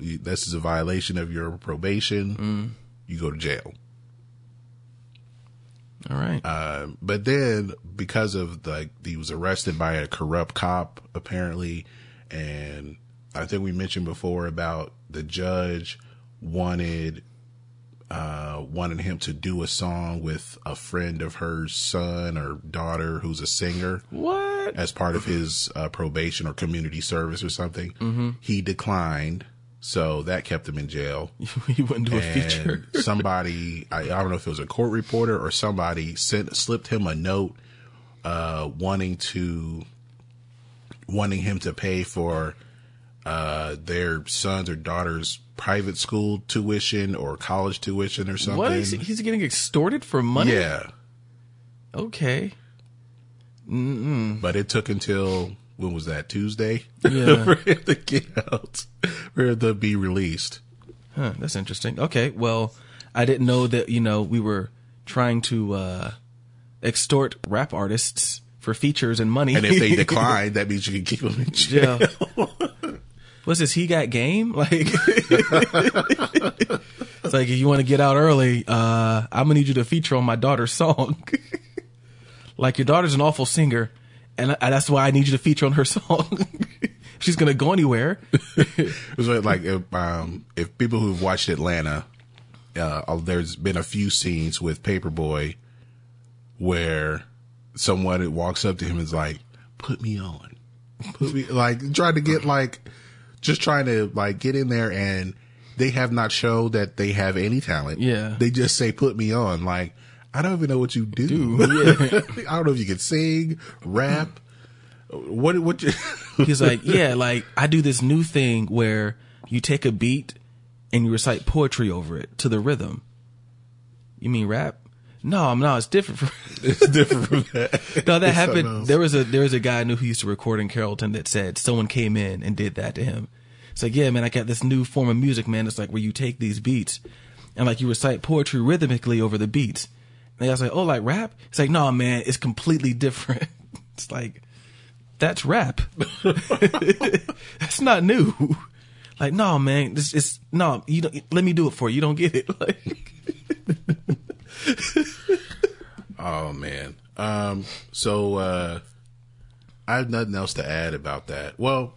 this is a violation of your probation. You go to jail. All right. But then because of he was arrested by a corrupt cop, apparently. And I think we mentioned before about the judge wanted him to do a song with a friend of her son or daughter who's a singer. What? As part of his probation or community service or something. Mm-hmm. He declined, so that kept him in jail. He wouldn't do a feature. Somebody, I don't know if it was a court reporter or somebody, slipped him a note wanting him to pay for their son's or daughter's private school tuition or college tuition or something. What? He's getting extorted for money? Yeah. Okay. Mm-mm. But it took until, when was that, Tuesday? Yeah. For him to get out, for him to be released. Huh, that's interesting. Okay, well, I didn't know that, you know, we were trying to extort rap artists for features and money. And if they decline, that means you can keep them in jail. Yeah. What's this? He got game? Like, it's like, if you want to get out early, I'm going to need you to feature on my daughter's song. Like, your daughter's an awful singer, and that's why I need you to feature on her song. She's going to go anywhere. It was like, if people who've watched Atlanta, there's been a few scenes with Paperboy where someone walks up to him and is like, put me on. Like, trying to get, like, just trying to like get in there, and they have not showed that they have any talent. Yeah. They just say, put me on. Like, I don't even know what you do. Yeah. I don't know if you can sing, rap. What you He's like, yeah, like I do this new thing where you take a beat and you recite poetry over it to the rhythm. You mean rap? No, it's different. It's different from that. No, that it's happened. There was a guy I knew who used to record in Carrollton that said someone came in and did that to him. It's like, yeah, man, I got this new form of music, man. It's like where you take these beats and like you recite poetry rhythmically over the beats. And I was like, oh, like rap? It's like, no, man, it's completely different. It's like, that's rap. That's not new. Like, no, man, this is no. You don't, let me do it for you. You don't get it. Like, oh man. So I have nothing else to add about that. Well,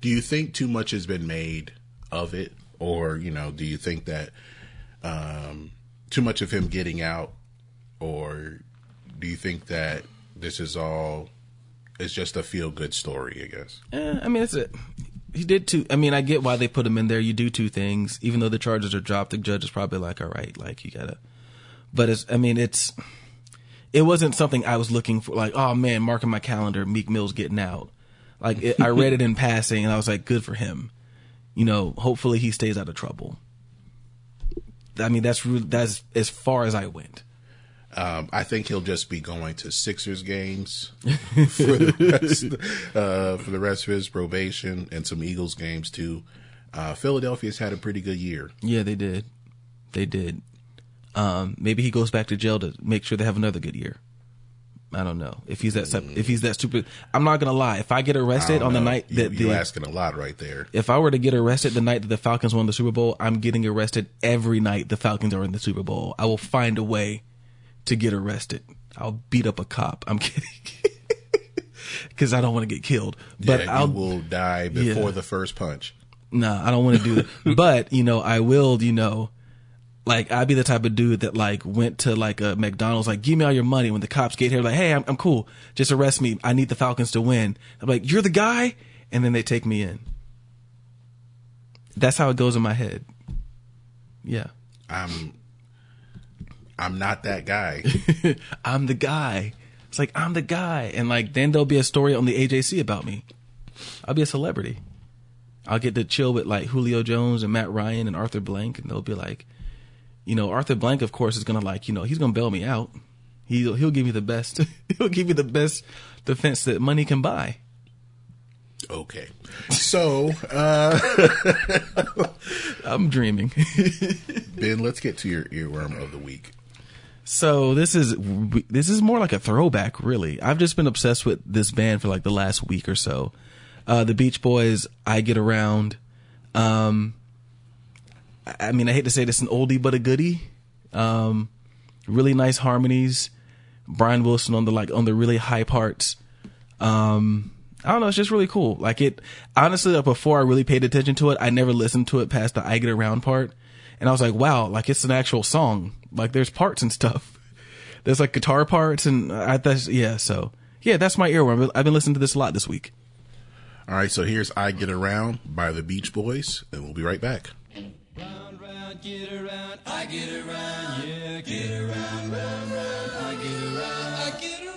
do you think too much has been made of it, or do you think that too much of him getting out, or do you think that this is all? It's just a feel-good story, I guess. I mean, that's it. He did two. I mean, I get why they put him in there. You do two things, even though the charges are dropped. The judge is probably like, "All right, like you gotta." But it wasn't something I was looking for. Like, oh man, marking my calendar, Meek Mill's getting out. Like I read it in passing, and I was like, "Good for him." Hopefully he stays out of trouble. I mean, that's as far as I went. I think he'll just be going to Sixers games for the rest of his probation, and some Eagles games too. Philadelphia's had a pretty good year. Yeah, they did. Maybe he goes back to jail to make sure they have another good year. I don't know if he's that stupid. I'm not gonna lie. If I get arrested on the night that you're asking a lot right there. If I were to get arrested the night that the Falcons won the Super Bowl, I'm getting arrested every night the Falcons are in the Super Bowl. I will find a way to get arrested. I'll beat up a cop. I'm kidding. Because I don't want to get killed. But yeah, you will die before the first punch. No, I don't want to do that. But, I will, like, I'd be the type of dude that, like, went to, like, a McDonald's, like, give me all your money. When the cops get here, like, hey, I'm cool. Just arrest me. I need the Falcons to win. I'm like, you're the guy? And then they take me in. That's how it goes in my head. Yeah. I'm not that guy. I'm the guy. It's like, I'm the guy. And like, then there'll be a story on the AJC about me. I'll be a celebrity. I'll get to chill with like Julio Jones and Matt Ryan and Arthur Blank. And they'll be like, Arthur Blank, of course, is going to like, he's going to bail me out. He'll give you the best. He'll give you the best defense that money can buy. Okay. So, I'm dreaming. Ben, let's get to your earworm of the week. So this is more like a throwback, really. I've just been obsessed with this band for like the last week or so. The Beach Boys, I Get Around. I mean, I hate to say this, an oldie but a goodie. Really nice harmonies. Brian Wilson on the really high parts. I don't know. It's just really cool. Like it, honestly, before I really paid attention to it, I never listened to it past the I Get Around part. And I was like, wow, like it's an actual song. Like there's parts and stuff. There's like guitar parts and So that's my earworm. I've been listening to this a lot this week. All right. So here's I Get Around by the Beach Boys, and we'll be right back. Round, round, get around. I get around. Yeah, get around, round, round. I get around. I get around.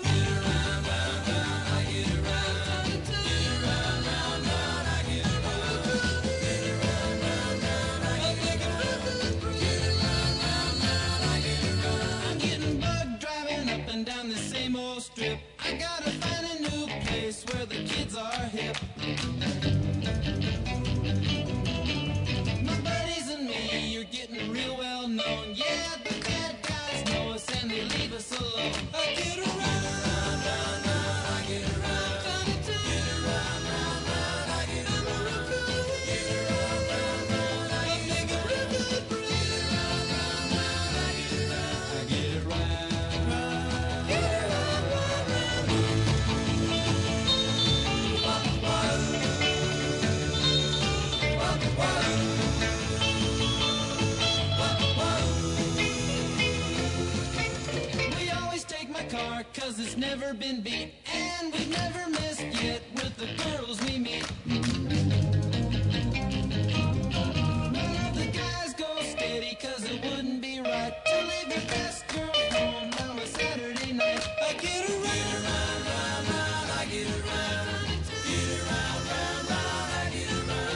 Strip. I gotta find a new place where the kids are hip. My buddies and me, you're getting real well known. Yeah, the bad guys know us and they leave us alone. I get around. Cause it's never been beat, and we've never missed yet with the girls we meet. None of the guys go steady, cause it wouldn't be right to leave your best girl home on a Saturday night. I get around. Get around, round, round. I get around, round, round. I get around, round, round.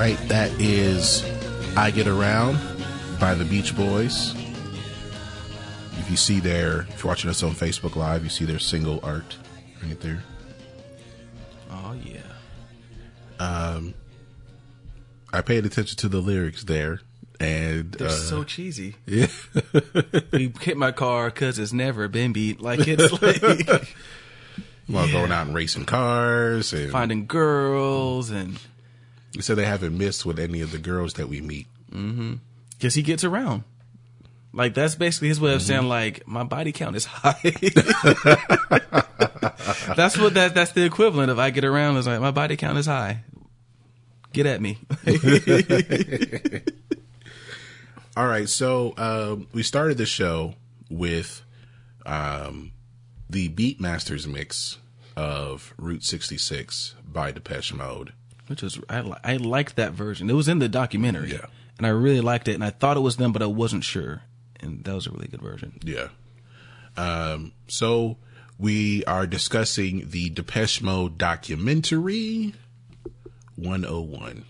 right, that is I Get Around by the Beach Boys. If you see their, if you're watching us on Facebook Live, you see their single art right there. Oh, yeah. I paid attention to the lyrics there. And they're so cheesy. Yeah. You hit my car because it's never been beat. Like, it's like... Well, yeah. Going out and racing cars and finding girls, and so they haven't missed with any of the girls that we meet. Mm-hmm. Because he gets around. Like, that's basically his way of saying, like, my body count is high. That's what that's the equivalent of I get around. Is like, my body count is high. Get at me. All right, so we started the show with the Beatmasters mix of Route 66 by Depeche Mode. Which was, I liked that version. It was in the documentary. Yeah. And I really liked it. And I thought it was them, but I wasn't sure. And that was a really good version. Yeah. So we are discussing the Depeche Mode documentary 101.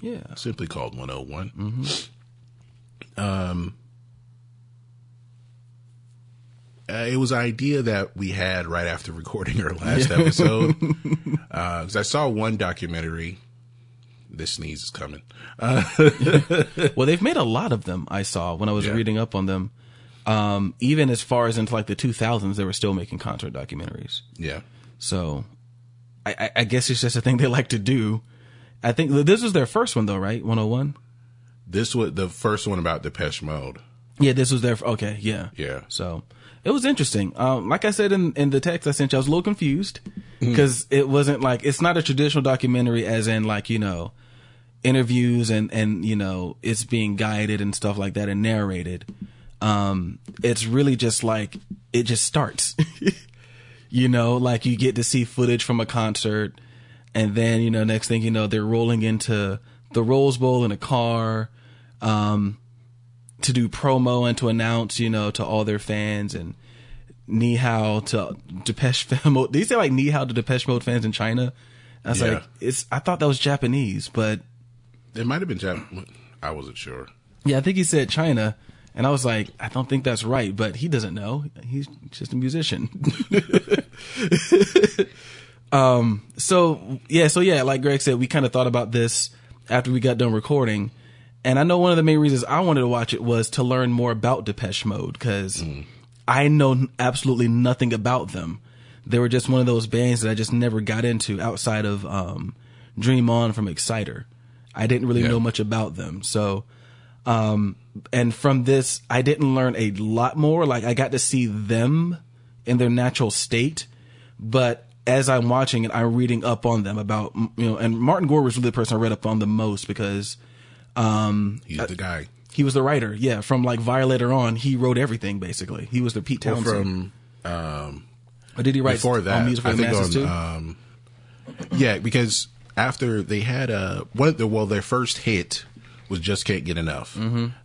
Yeah. Simply called 101. Mm-hmm. It was an idea that we had right after recording our last episode. Because I saw one documentary. This sneeze is coming. Well, they've made a lot of them, I saw, when I was reading up on them. Even as far as into like the 2000s, they were still making concert documentaries. Yeah. So I guess it's just a thing they like to do. I think this was their first one, though, right? 101? This was the first one about Depeche Mode. Yeah, this was their... Okay, yeah. Yeah. So... It was interesting. Like I said in the text I sent you, I was a little confused because it wasn't like, it's not a traditional documentary as in like, you know, interviews and, you know, it's being guided and stuff like that and narrated. It's really just like, it just starts, you know, like you get to see footage from a concert and then, you know, next thing you know, they're rolling into the Rose Bowl in a car, to do promo and to announce, you know, to all their fans and ni hao to Depeche Mode. They say like ni hao to Depeche Mode fans in China. I was like, I thought that was Japanese, but it might have been Japanese. I wasn't sure. Yeah, I think he said China, and I was like, I don't think that's right, but he doesn't know. He's just a musician. So like Greg said, we kind of thought about this after we got done recording. And I know one of the main reasons I wanted to watch it was to learn more about Depeche Mode because I know absolutely nothing about them. They were just one of those bands that I just never got into outside of Dream On from Exciter. I didn't really know much about them. So, and from this, I didn't learn a lot more. Like, I got to see them in their natural state, but as I'm watching it, I'm reading up on them about, you know, and Martin Gore was really the person I read up on the most because... he's the guy. He was the writer, from like Violator on. He wrote everything basically. He was the Pete Townsend. Or did he write before that? Music for the Masses too? Because after they had their first hit was Just Can't Get Enough,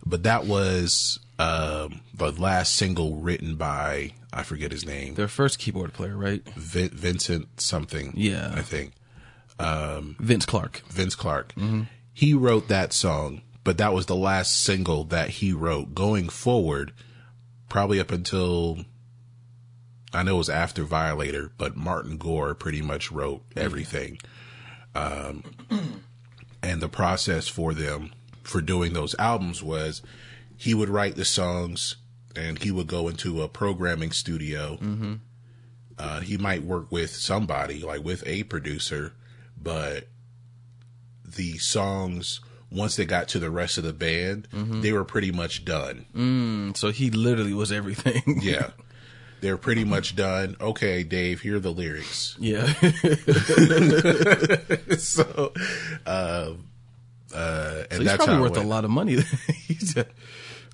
but that was the last single written by, I forget his name. Their first keyboard player, right? Vincent something. Yeah, I think. Vince Clark. Mm-hmm. He wrote that song, but that was the last single that he wrote. Going forward, probably up until, I know it was after Violator, but Martin Gore pretty much wrote everything. And the process for them for doing those albums was he would write the songs and he would go into a programming studio. Mm-hmm. He might work with somebody, like with a producer, but... the songs, once they got to the rest of the band, they were pretty much done. So he literally was everything. Yeah. They're pretty much done. Okay, Dave, here are the lyrics. Yeah. So, and that's probably worth a lot of money. He's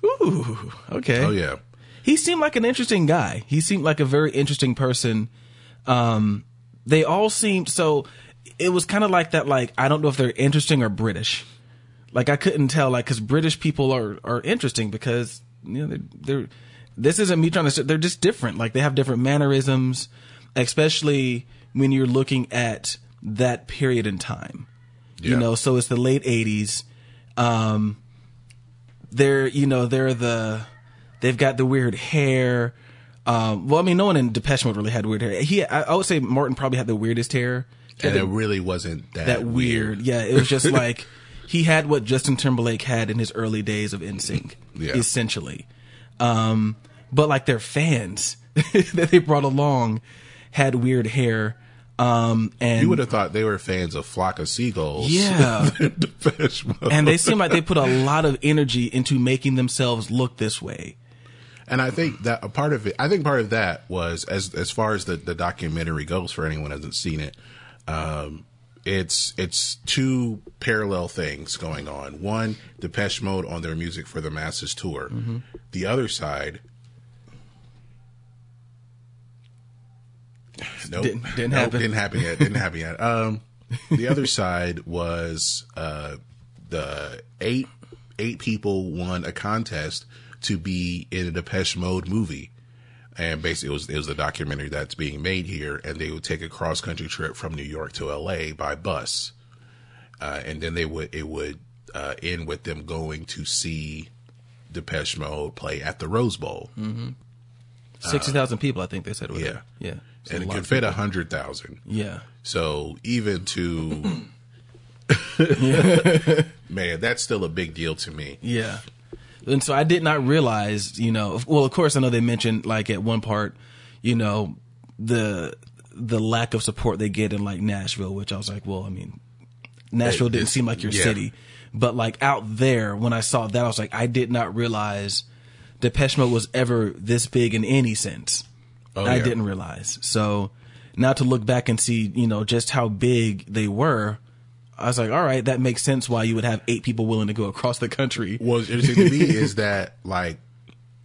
ooh, okay. Oh, yeah. He seemed like an interesting guy. He seemed like a very interesting person. They all seemed so... It was kind of like that, like, I don't know if they're interesting or British. Like, I couldn't tell, like, because British people are interesting because, you know, they're this isn't me trying to, they're just different. Like, they have different mannerisms, especially when you're looking at that period in time. yeah. you know, so it's the late 80s. They've got the weird hair. Well, I mean, no one in Depeche Mode really had weird hair. I would say Martin probably had the weirdest hair. And it really wasn't that weird. Yeah, it was just like he had what Justin Timberlake had in his early days of NSYNC, essentially. But like their fans that they brought along had weird hair. And you would have thought they were fans of Flock of Seagulls. Yeah. And they seem like they put a lot of energy into making themselves look this way. And I think that a part of it, I think part of that was, as far as the documentary goes, for anyone who hasn't seen it, it's two parallel things going on. One, Depeche Mode on their Music for the Masses tour. Mm-hmm. The other side, didn't happen yet. Didn't happen yet. The other side was the eight people won a contest to be in a Depeche Mode movie. And basically it was a documentary that's being made here, and they would take a cross country trip from New York to LA by bus. And then it would end with them going to see Depeche Mode play at the Rose Bowl. Mm-hmm. 60,000 people, I think they said. Yeah. There. Yeah. So, and it could fit 100,000. Yeah. So even to, man, that's still a big deal to me. Yeah. And so I did not realize, you know, well, of course, I know they mentioned, like, at one part, you know, the lack of support they get in, like, Nashville, which I was like, well, I mean, Nashville didn't seem like your city. But, like, out there, when I saw that, I was like, I did not realize Depeche Mode was ever this big in any sense. Oh, I didn't realize. So now to look back and see, you know, just how big they were. I was like, all right, that makes sense why you would have eight people willing to go across the country. What's interesting to me is that, like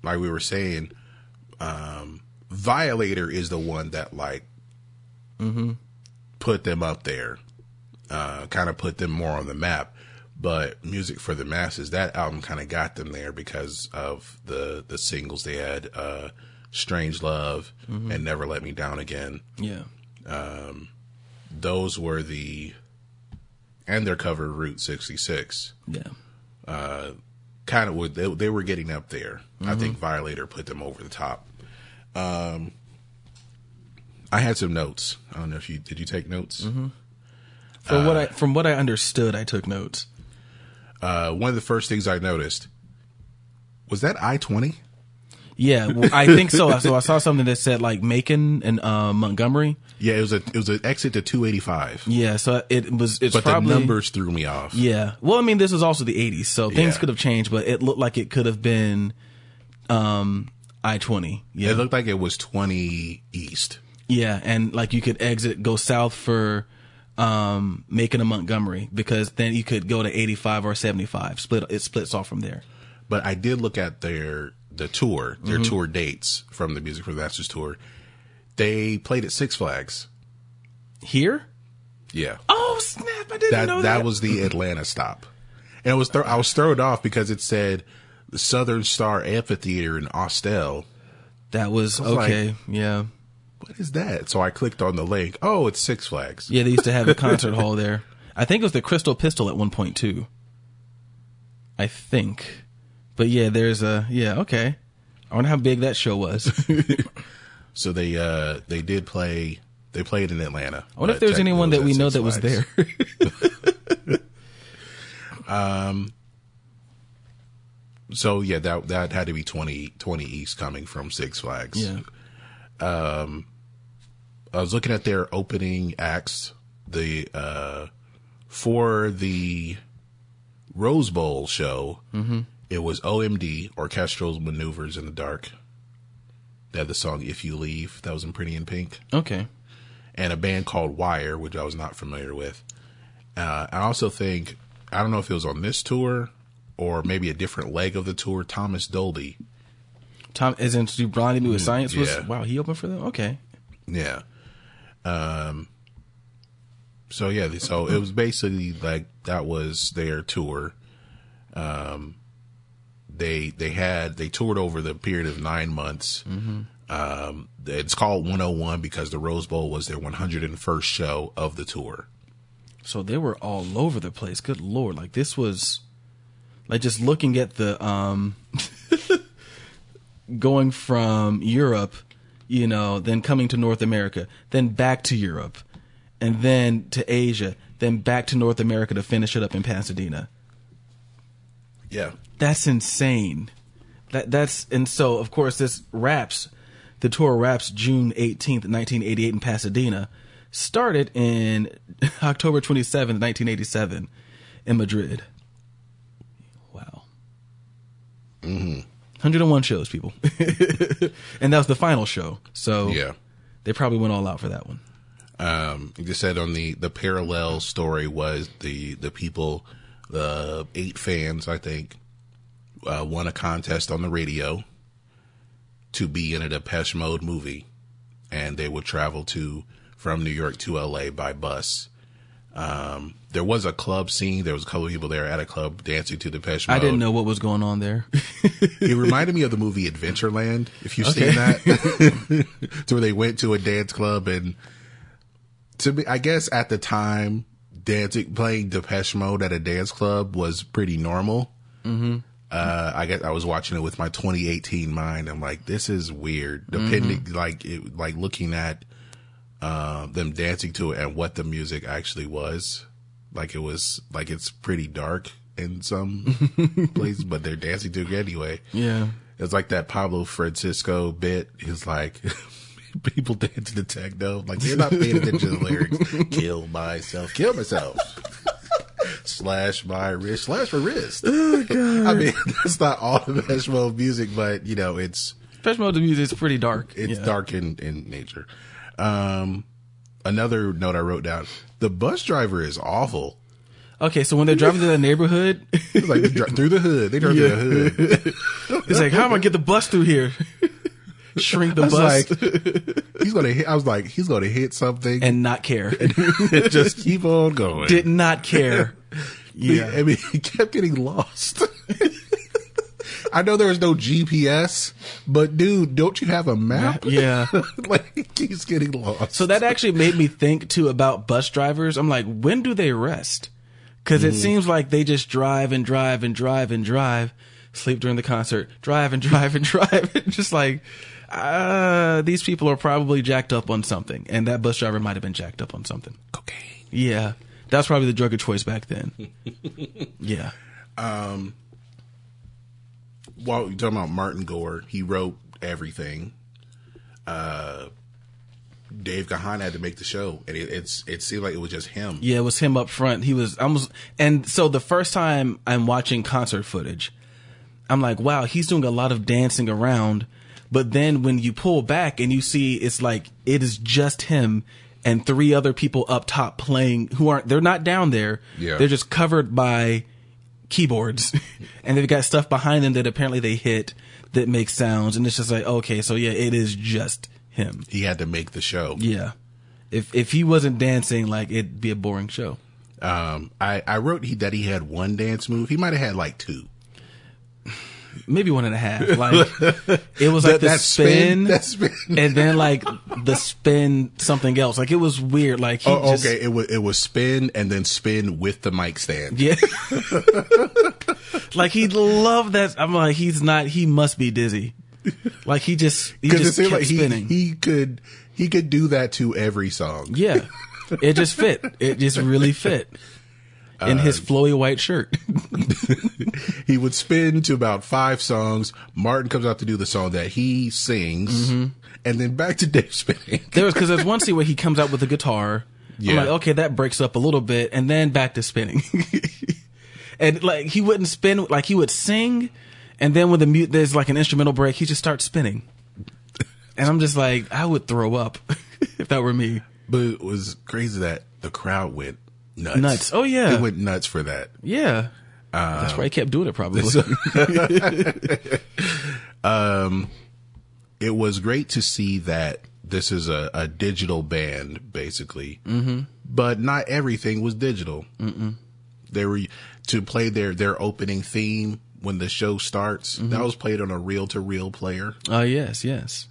we were saying, Violator is the one that, like, mm-hmm. put them up there, kind of put them more on the map. But Music for the Masses, that album kind of got them there because of the singles they had, Strange Love mm-hmm. and Never Let Me Down Again. Yeah. Those were the... And their cover Route 66. Yeah. Kind of, they were getting up there. Mm-hmm. I think Violator put them over the top. I had some notes. I don't know if you, did you take notes? Mm-hmm. From what I understood, I took notes. One of the first things I noticed, was that I-20? Yeah, well, I think so. So I saw something that said like Macon and Montgomery. Yeah, it was an exit to 285. Yeah, so it was. But the numbers threw me off. Yeah, well, I mean, this was also the 80s, so things could have changed. But it looked like it could have been I-20. Yeah, it looked like it was 20 east. Yeah, and like you could exit, go south for Macon and Montgomery, because then you could go to 85 or 75. It splits off from there. But I did look at their mm-hmm. tour dates from the Music for the Masters tour. They played at Six Flags. Here? Yeah. Oh, snap. I didn't know that. That was the Atlanta stop. And it was I was thrown off because it said the Southern Star Amphitheater in Austell. That was okay. Like, yeah. What is that? So I clicked on the link. Oh, it's Six Flags. Yeah, they used to have a concert hall there. I think it was the Crystal Pistol at one point, too. I think. But yeah, okay. I wonder how big that show was. So they played in Atlanta. I wonder if there's anyone that we know that was there. So yeah, that had to be 20 East coming from Six Flags. Yeah. I was looking at their opening acts, for the Rose Bowl show. Mm-hmm. It was OMD, Orchestral Maneuvers in the Dark. They had the song If You Leave, that was in Pretty in Pink. Okay. And a band called Wire, which I was not familiar with. I also think, I don't know if it was on this tour or maybe a different leg of the tour, Thomas Dolby. Tom, as in Blondie with Science? Wow, he opened for them? Okay. Yeah. So it was basically like that was their tour. They toured over the period of 9 months. Mm-hmm. It's called 101 because the Rose Bowl was their 101st show of the tour. So they were all over the place. Good Lord. Like, this was like just looking at the going from Europe, you know, then coming to North America, then back to Europe, and then to Asia, then back to North America to finish it up in Pasadena. Yeah. That's insane. That's and so, of course, this wraps the tour wraps June 18th, 1988 in Pasadena. Started in October 27th, 1987 in Madrid. Wow. 101 shows, people. And that was the final show. So yeah, they probably went all out for that one. You just said on the parallel story was the people, the 8 fans, I think, won a contest on the radio to be in a Depeche Mode movie, and they would travel to from New York to LA by bus. There was a club scene. There was a couple of people there at a club dancing to Depeche Mode. I didn't know what was going on there. It reminded me of the movie Adventureland, if you've seen that. It's where they went to a dance club, and to me, I guess at the time, playing Depeche Mode at a dance club was pretty normal. Mm-hmm. I guess I was watching it with my 2018 mind. I'm like, this is weird. Depending, like looking at them dancing to it and what the music actually was. Like, it was like, it's pretty dark in some places, but they're dancing to it anyway. Yeah. It's like that Pablo Francisco bit. It's like people dancing to techno. Like, they're not paying attention to the lyrics. Kill myself. Slash my wrist, slash my wrist. Oh, God. I mean, that's not all the Depeche Mode music, but you know, it's Depeche Mode music is pretty dark. It's dark in nature. Another note I wrote down: the bus driver is awful. Okay, so when they're driving through the neighborhood, it's like through the hood, they drive through the hood. It's like, how am I get the bus through here? Shrink the bus. Like, I was like, he's gonna hit something and not care. And just keep on going. Did not care. Yeah, I mean, he kept getting lost. I know there was no GPS, but dude, don't you have a map? Yeah. Like, he's getting lost. So that actually made me think too about bus drivers. I'm like, when do they rest? Because it seems like they just drive and drive and drive and drive, sleep during the concert, drive and drive and drive. Just like, these people are probably jacked up on something, and that bus driver might have been jacked up on something. Cocaine. Yeah. That's probably the drug of choice back then. Yeah. While you're talking about Martin Gore, he wrote everything. Dave Gahan had to make the show, and it seemed like it was just him. Yeah, it was him up front. He was almost, and so the first time I'm watching concert footage, I'm like, wow, he's doing a lot of dancing around. But then when you pull back and you see, it's like, it is just him and 3 other people up top playing they're not down there. Yeah. They're just covered by keyboards, and they've got stuff behind them that apparently they hit that makes sounds. And it's just like, okay, so yeah, it is just him. He had to make the show. Yeah. If he wasn't dancing, like, it'd be a boring show. I wrote that he had 1 dance move. He might've had like 2. Maybe 1.5. Like, it was like the spin, and then like the spin something else. Like, it was weird. Like, it was spin and then spin with the mic stand. Yeah. Like, he loved that. I'm like, he must be dizzy. Like, he just kept like spinning. He could do that to every song. Yeah. It just fit. It just really fit. In his flowy white shirt. He would spin to about 5 songs. Martin comes out to do the song that he sings, and then back to Dave spinning. There's one scene where he comes out with a guitar. Yeah. I'm like, okay, that breaks up a little bit, and then back to spinning. And like, he wouldn't spin, like, he would sing, and then when there's like an instrumental break, he just starts spinning. And I'm just like, I would throw up if that were me. But it was crazy that the crowd went nuts. Oh yeah, they went nuts for that. Yeah, that's why he kept doing it. Probably. It was great to see that this is a digital band, basically. Mm-hmm. But not everything was digital. Mm-mm. They were to play their opening theme when the show starts. Mm-hmm. That was played on a reel-to-reel player. Oh yes, yes.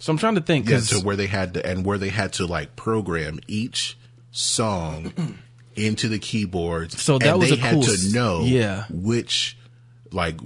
So I'm trying to think. Yeah, to where they had to, and where they had to like program each song into the keyboards. So that and was they a had cool to know which button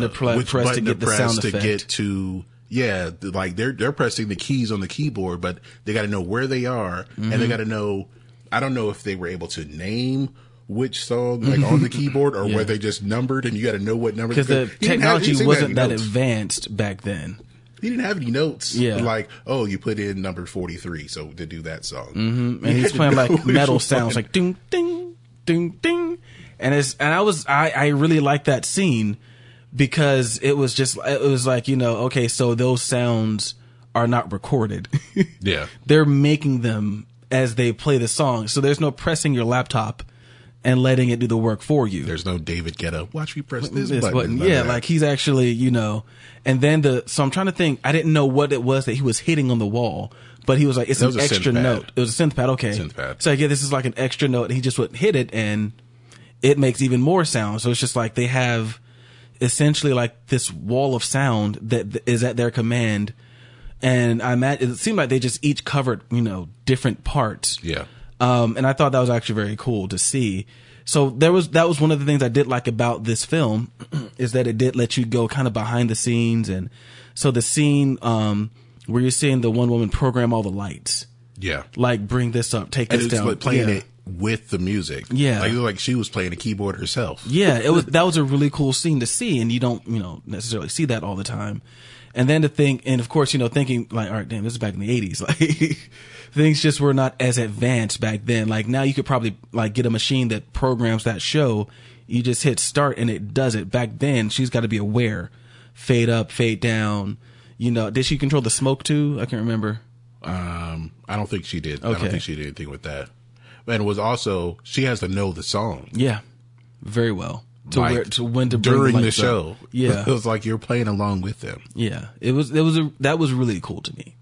to press to get the sound effect. To get to, yeah, like they're pressing the keys on the keyboard, but they got to know where they are, mm-hmm. and they got to know. I don't know if they were able to name which song like on the keyboard, or were they just numbered and you got to know what number? Because the technology wasn't that advanced back then. He didn't have any notes. Yeah. Like, oh, you put in number 43, so to do that song. Mm-hmm. And he's playing like metal sounds, like ding, ding, ding, ding. And it's, and I really liked that scene because it was like, you know, okay, so those sounds are not recorded. Yeah. They're making them as they play the song. So there's no pressing your laptop and letting it do the work for you. There's no David Guetta, watch me press this button. Yeah, like he's actually, you know, and then so I'm trying to think, I didn't know what it was that he was hitting on the wall, but he was like, it's an extra note. It was a synth pad, okay. Synth pad. So yeah, this is like an extra note, and he just would hit it and it makes even more sound. So it's just like they have essentially like this wall of sound that is at their command. And I imagine it seemed like they just each covered, you know, different parts. Yeah. And I thought that was actually very cool to see. So that was one of the things I did like about this film is that it did let you go kind of behind the scenes. And so the scene, where you're seeing the one woman program all the lights. Yeah. Like bring this up, take this down. Like playing it with the music. Yeah. Like she was playing the keyboard herself. Yeah. That was a really cool scene to see. And you don't, you know, necessarily see that all the time. And then to think, and of course, you know, thinking like, all right, damn, this is back in the 80s. Like things just were not as advanced back then. Like now you could probably like get a machine that programs that show. You just hit start and it does it. Back then, she's got to be aware. Fade up, fade down. You know, did she control the smoke too? I can't remember. I don't think she did. Okay. I don't think she did anything with that. And it was also, she has to know the song. Yeah. Very well. To like, where, to when to bring during the show. Yeah. It was like you're playing along with them. Yeah. That was really cool to me.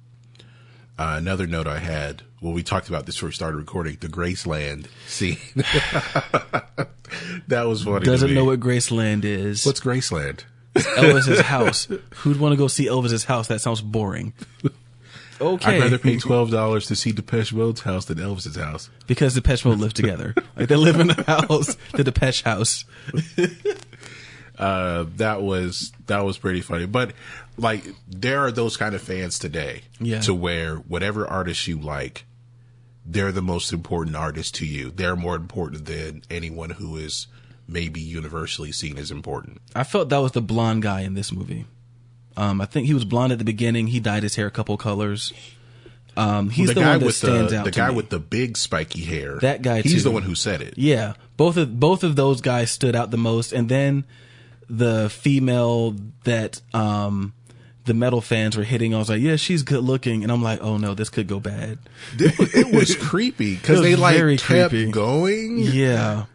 Another note I had when we talked about this before we started recording, the Graceland scene. That was funny. Doesn't know what Graceland is. What's Graceland? Elvis's house. Who'd want to go see Elvis's house? That sounds boring. Okay. I'd rather pay $12 to see Depeche Mode's house than Elvis's house. Because Depeche Mode live together. Like they live in the house, the Depeche house. That was pretty funny. But like there are those kind of fans today to where whatever artist you like, they're the most important artist to you. They're more important than anyone who is maybe universally seen as important. I felt that was the blonde guy in this movie. I think he was blonde at the beginning. He dyed his hair a couple colors. He's the one that stands out. The guy with the big spiky hair. That guy too. He's the one who said it. Yeah. Both of those guys stood out the most. And then the female that the metal fans were hitting, I was like, yeah, she's good looking. And I'm like, oh no, this could go bad. It was creepy because they like kept going. Yeah.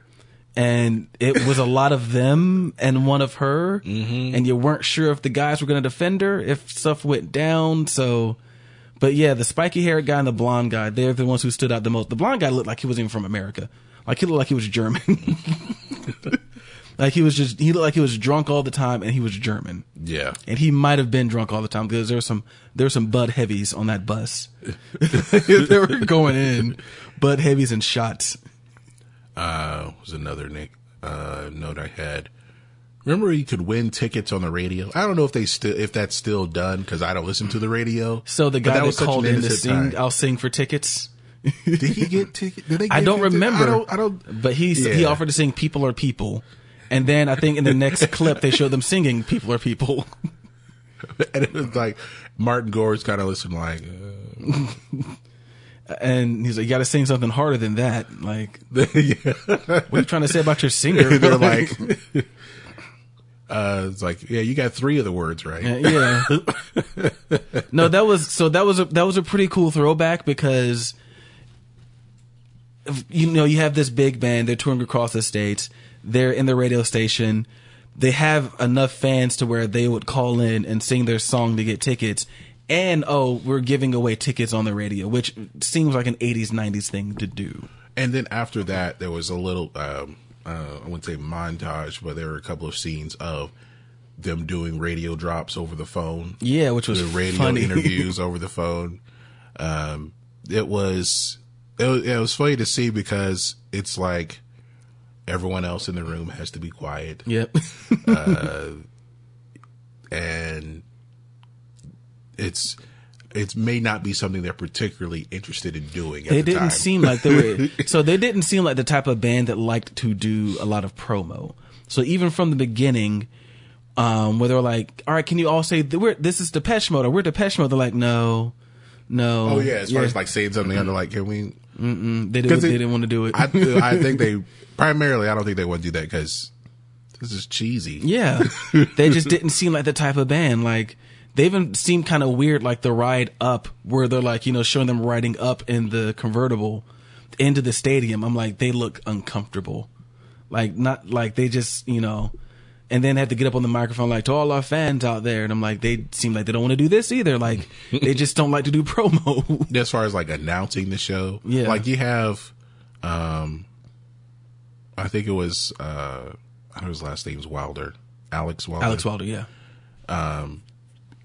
And it was a lot of them and one of her. Mm-hmm. And you weren't sure if the guys were going to defend her, if stuff went down. So, but yeah, the spiky haired guy and the blonde guy, they're the ones who stood out the most. The blonde guy looked like he wasn't even from America. Like he looked like he was German. Like he looked like he was drunk all the time and he was German. Yeah. And he might have been drunk all the time because there were some Bud Heavies on that bus. They were going in Bud Heavies and shots. Was another note I had. Remember, you could win tickets on the radio. I don't know if if that's still done because I don't listen to the radio. So the guy that called in to sing, I'll sing for tickets. Did he get tickets? I don't remember. I don't. But he offered to sing "People Are People," and then I think in the next clip they showed them singing "People Are People," and it was like Martin Gore's kind of listening like. And he's like, you got to sing something harder than that. Like, what are you trying to say about your singer? They're like, it's like, yeah, you got three of the words right. Yeah. No, that was a pretty cool throwback because, you know, you have this big band. They're touring across the states. They're in the radio station. They have enough fans to where they would call in and sing their song to get tickets. And, we're giving away tickets on the radio, which seems like an 80s, 90s thing to do. And then after that, there was a little, I wouldn't say montage, but there were a couple of scenes of them doing radio drops over the phone. Yeah, which was radio funny. Interviews over the phone. It was funny to see because it's like everyone else in the room has to be quiet. Yep. And it may not be something they're particularly interested in doing. They didn't seem like the type of band that liked to do a lot of promo. So even from the beginning, where they're like, all right, can you all say this is Depeche Mode or we're Depeche Mode? They're like, no. Oh yeah. As far as like saying something, they're like, can we? They didn't want to do it. I think they primarily, I don't think they want to do that because this is cheesy. Yeah. They just didn't seem like the type of band. Like, they even seemed kind of weird, like the ride up where they're like, showing them riding up in the convertible into the stadium. I'm like, they look uncomfortable. Like, not like they just, and then had to get up on the microphone, like, to all our fans out there. And I'm like, they seem like they don't want to do this either. Like, they just don't like to do promo. As far as like announcing the show. Yeah. Like, you have, I think it was, I don't know, his last name was Wilder. Alex Wilder. Alex Wilder, yeah.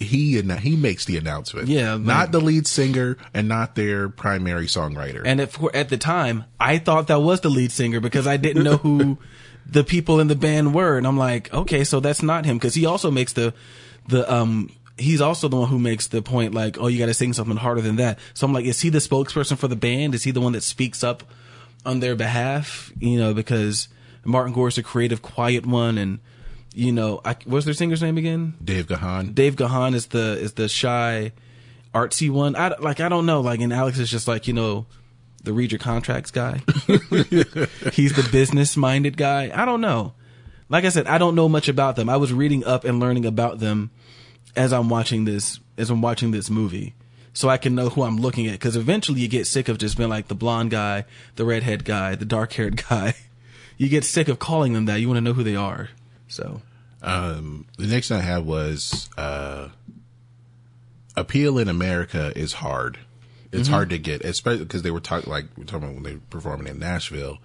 He makes the announcement. Yeah. Like, not the lead singer and not their primary songwriter. And at the time, I thought that was the lead singer because I didn't know who the people in the band were. And I'm like, okay, so that's not him. Cause he also makes he's also the one who makes the point like, oh, you got to sing something harder than that. So I'm like, is he the spokesperson for the band? Is he the one that speaks up on their behalf? Because Martin Gore is a creative, quiet one. And, what's their singer's name again? Dave Gahan. Dave Gahan is the shy, artsy one. I don't know. Like, and Alex is just like, the read your contracts guy. He's the business minded guy. I don't know. Like I said, I don't know much about them. I was reading up and learning about them as I'm watching this movie. So I can know who I'm looking at. Cause eventually you get sick of just being like the blonde guy, the redhead guy, the dark haired guy. You get sick of calling them that. You want to know who they are. So, the next thing I had was, appeal in America is hard. It's hard to get, especially because they were talking about when they were performing in Nashville,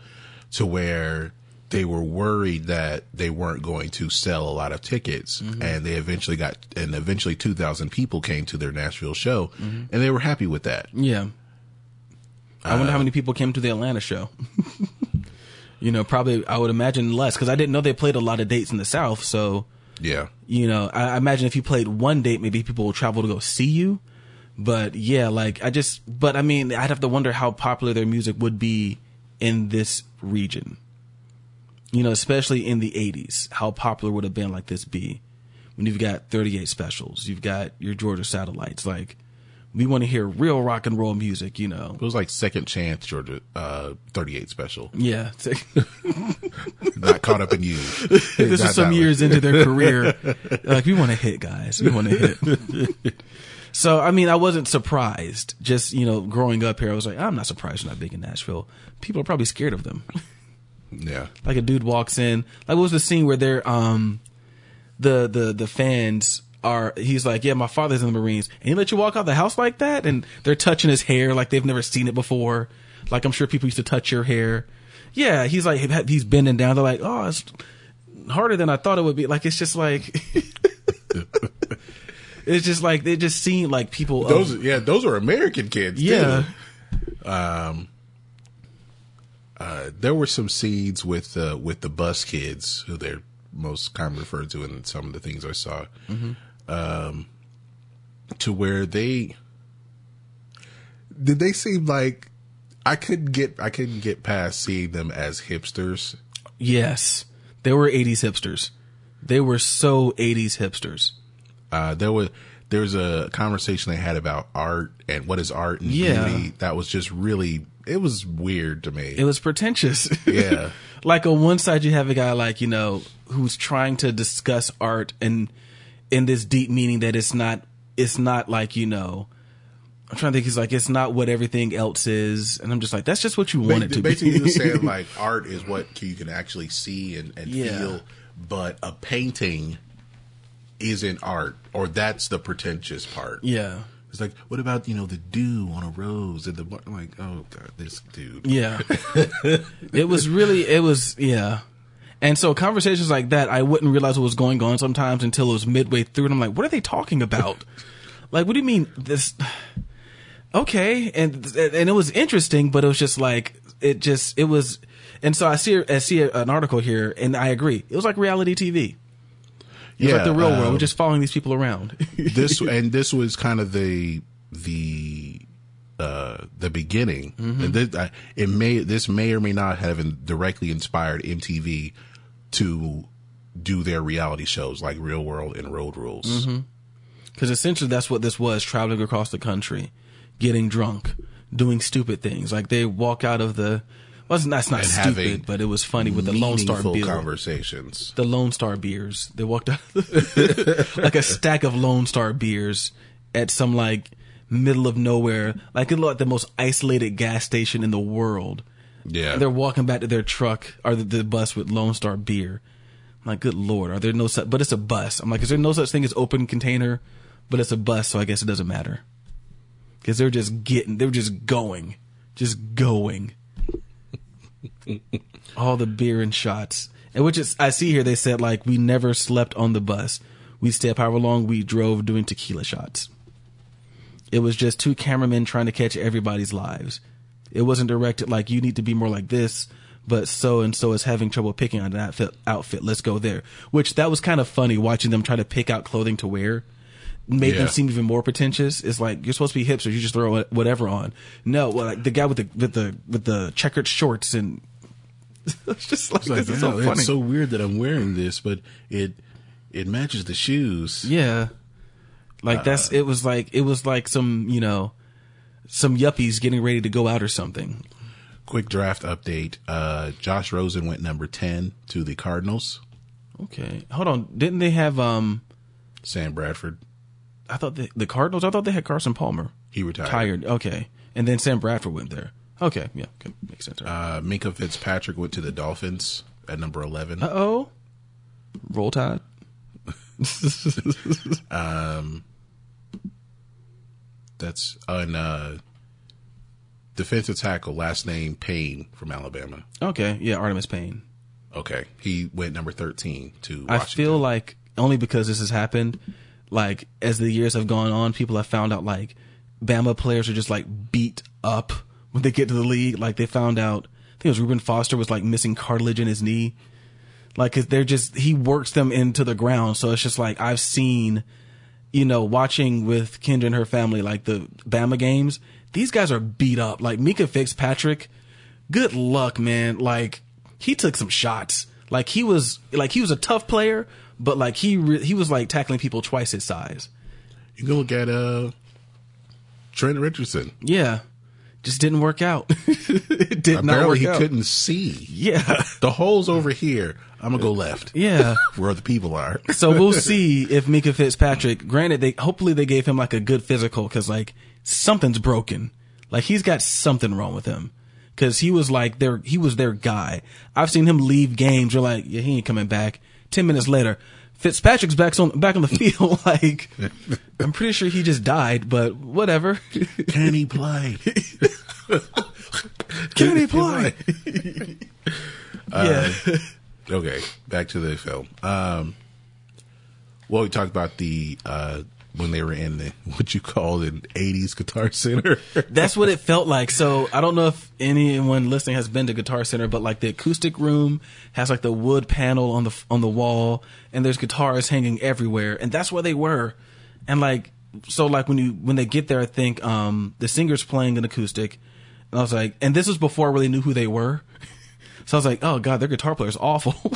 to where they were worried that they weren't going to sell a lot of tickets, and they eventually 2,000 people came to their Nashville show, and they were happy with that. Yeah, I wonder how many people came to the Atlanta show. Probably I would imagine less because I didn't know they played a lot of dates in the South. So yeah, I imagine if you played one date, maybe people will travel to go see you. But yeah, I'd have to wonder how popular their music would be in this region, especially in the 80s. How popular would a band like this be when you've got 38 specials, you've got your Georgia Satellites? Like, we want to hear real rock and roll music, It was like Second Chance Georgia, 38 special. Yeah. Not caught up in you. This is some years into their career. Like, we want to hit, guys. We want to hit. So, I wasn't surprised. Just, growing up here, I was like, I'm not surprised they're not big in Nashville. People are probably scared of them. Yeah. Like, a dude walks in. Like, what was the scene where they're, the fans are, he's like, yeah, my father's in the Marines. And he let you walk out the house like that? And they're touching his hair like they've never seen it before. Like, I'm sure people used to touch your hair. Yeah. He's like, he's bending down. They're like, oh, it's harder than I thought it would be. Like, it's just like... It's just like, they just seem like people. Those are American kids. Yeah. Too. There were some scenes with the bus kids, who they're most kind of referred to in some of the things I saw, to where they seem like I couldn't get past seeing them as hipsters. Yes, they were 80s hipsters. They were so 80s hipsters. There was a conversation they had about art and what is art and beauty. That was just really, it was weird to me. It was pretentious. Yeah. Like, on one side you have a guy like, who's trying to discuss art and in this deep meaning that it's not like, I'm trying to think, he's like, it's not what everything else is. And I'm just like, that's just what you want it to be. Basically he was saying like art is what you can actually see and feel, but a painting isn't art, or that's the pretentious part. Yeah. It's like, what about, the dew on a rose? And I'm like, oh God, this dude. Yeah. It was really, yeah. And so conversations like that, I wouldn't realize what was going on sometimes until it was midway through. And I'm like, what are they talking about? Like, what do you mean this? Okay. And it was interesting, but it was just like, it was. And so I see an article here and I agree. It was like reality TV. It was like the real world. We're just following these people around. This was kind of the beginning. Mm-hmm. And this may or may not have directly inspired MTV to do their reality shows like Real World and Road Rules. Mm-hmm. Because essentially that's what this was, traveling across the country, getting drunk, doing stupid things. Like they walk out of the... Well, that's not stupid, but it was funny with the Lone Star beer conversations. The Lone Star beers. They walked out like a stack of Lone Star beers at some like middle of nowhere, like it looked like the most isolated gas station in the world. Yeah, and they're walking back to their truck or the bus with Lone Star beer. I'm like, good lord, are there no such? But it's a bus. I'm like, is there no such thing as open container? But it's a bus, so I guess it doesn't matter because they're just getting. They were just going. All the beer and shots, and which is I see here they said like we never slept on the bus. We stayed up however long we drove doing tequila shots. It was just two cameramen trying to catch everybody's lives. It wasn't directed like you need to be more like this, but so and so is having trouble picking on an outfit. Let's go there. Which that was kind of funny watching them try to pick out clothing to wear. Made them seem even more pretentious. It's like you're supposed to be hipster. You just throw whatever on. No, well, like the guy with the checkered shorts and it's just like this is so funny. It's so weird that I'm wearing this, but it matches the shoes. Yeah, like that's it was like some some yuppies getting ready to go out or something. Quick draft update: Josh Rosen went number 10 to the Cardinals. Okay, hold on. Didn't they have Sam Bradford? I thought the Cardinals. I thought they had Carson Palmer. He retired. Okay, and then Sam Bradford went there. Okay, yeah, okay. Makes sense. Right. Minka Fitzpatrick went to the Dolphins at number 11. Uh oh, roll tide. That's on defensive tackle last name Payne from Alabama. Okay, yeah, Artemis Payne. Okay, he went number 13 to Washington. I feel like only because this has happened. Like, as the years have gone on, people have found out, like, Bama players are just, like, beat up when they get to the league. Like, they found out, I think it was Reuben Foster was, like, missing cartilage in his knee. Like, cause they're just, he works them into the ground. So it's just, like, I've seen, watching with Kendra and her family, like, the Bama games. These guys are beat up. Like, Minka Fitzpatrick, good luck, man. Like, he took some shots. Like, he was a tough player. But, like, he was, like, tackling people twice his size. You can look at Trent Richardson. Yeah. Just didn't work out. It did not work out. Apparently he couldn't see. Yeah. The hole's over here. I'm going to go left. Yeah. Where other people are. So we'll see if Minka Fitzpatrick, granted, hopefully they gave him, like, a good physical because, like, something's broken. Like, he's got something wrong with him because he was, like, he was their guy. I've seen him leave games. You're like, yeah, he ain't coming back. 10 minutes later, Fitzpatrick's back on the field. Like, I'm pretty sure he just died, but whatever. Can he play? Can he play? Yeah. Okay, back to the film. Well, we talked about the when they were in the what you call an '80s Guitar Center. That's what it felt like. So I don't know if anyone listening has been to Guitar Center, but like the acoustic room has like the wood panel on the wall, and there's guitars hanging everywhere, and that's where they were. And like so, like when they get there, I think the singer's playing an acoustic, and I was like, and this was before I really knew who they were, so I was like, oh god, their guitar player's awful.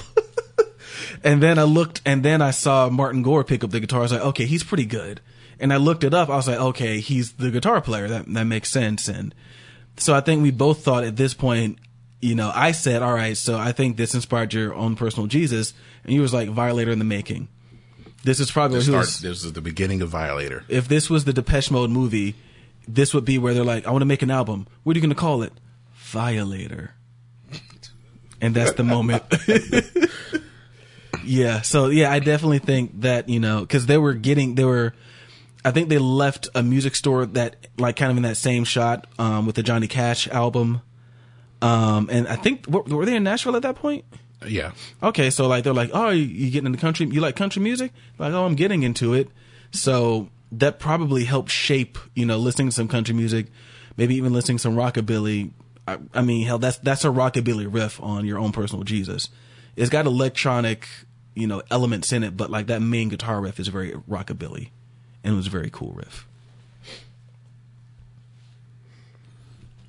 And then I looked, and then I saw Martin Gore pick up the guitar. I was like, okay, he's pretty good. And I looked it up. I was like, okay, he's the guitar player. That makes sense. And so I think we both thought at this point, I said, all right, so I think this inspired your own personal Jesus. And you was like, Violator in the making. This is probably this is the beginning of Violator. If this was the Depeche Mode movie, this would be where they're like, I want to make an album. What are you going to call it? Violator. And that's the moment. Yeah. So yeah, I definitely think that, cause I think they left a music store that like kind of in that same shot, with the Johnny Cash album. And I think, were they in Nashville at that point? Yeah. Okay, so like they're like, oh, you getting into country? You like country music? Like, oh, I'm getting into it. So that probably helped shape, you know, listening to some country music, maybe even listening to some rockabilly. I mean, hell, that's a rockabilly riff on Your Own Personal Jesus. It's got electronic, you know, elements in it, but like that main guitar riff is very rockabilly, and it was a very cool riff.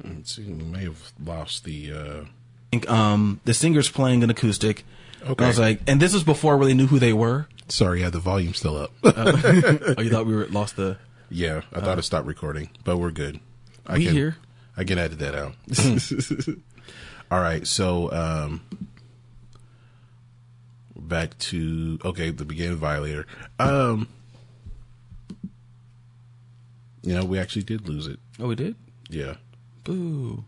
Let's see, we may have lost the. The singer's playing an acoustic. Okay. And I was like, and this was before I really knew who they were. Sorry, yeah, the volume's still up. Oh, you thought we were lost the? Yeah, I thought it stopped recording, but we're good. I can edit that out. All right, so back to the beginning of Violator. You know, we actually did lose it. Oh, we did? Yeah. Boo.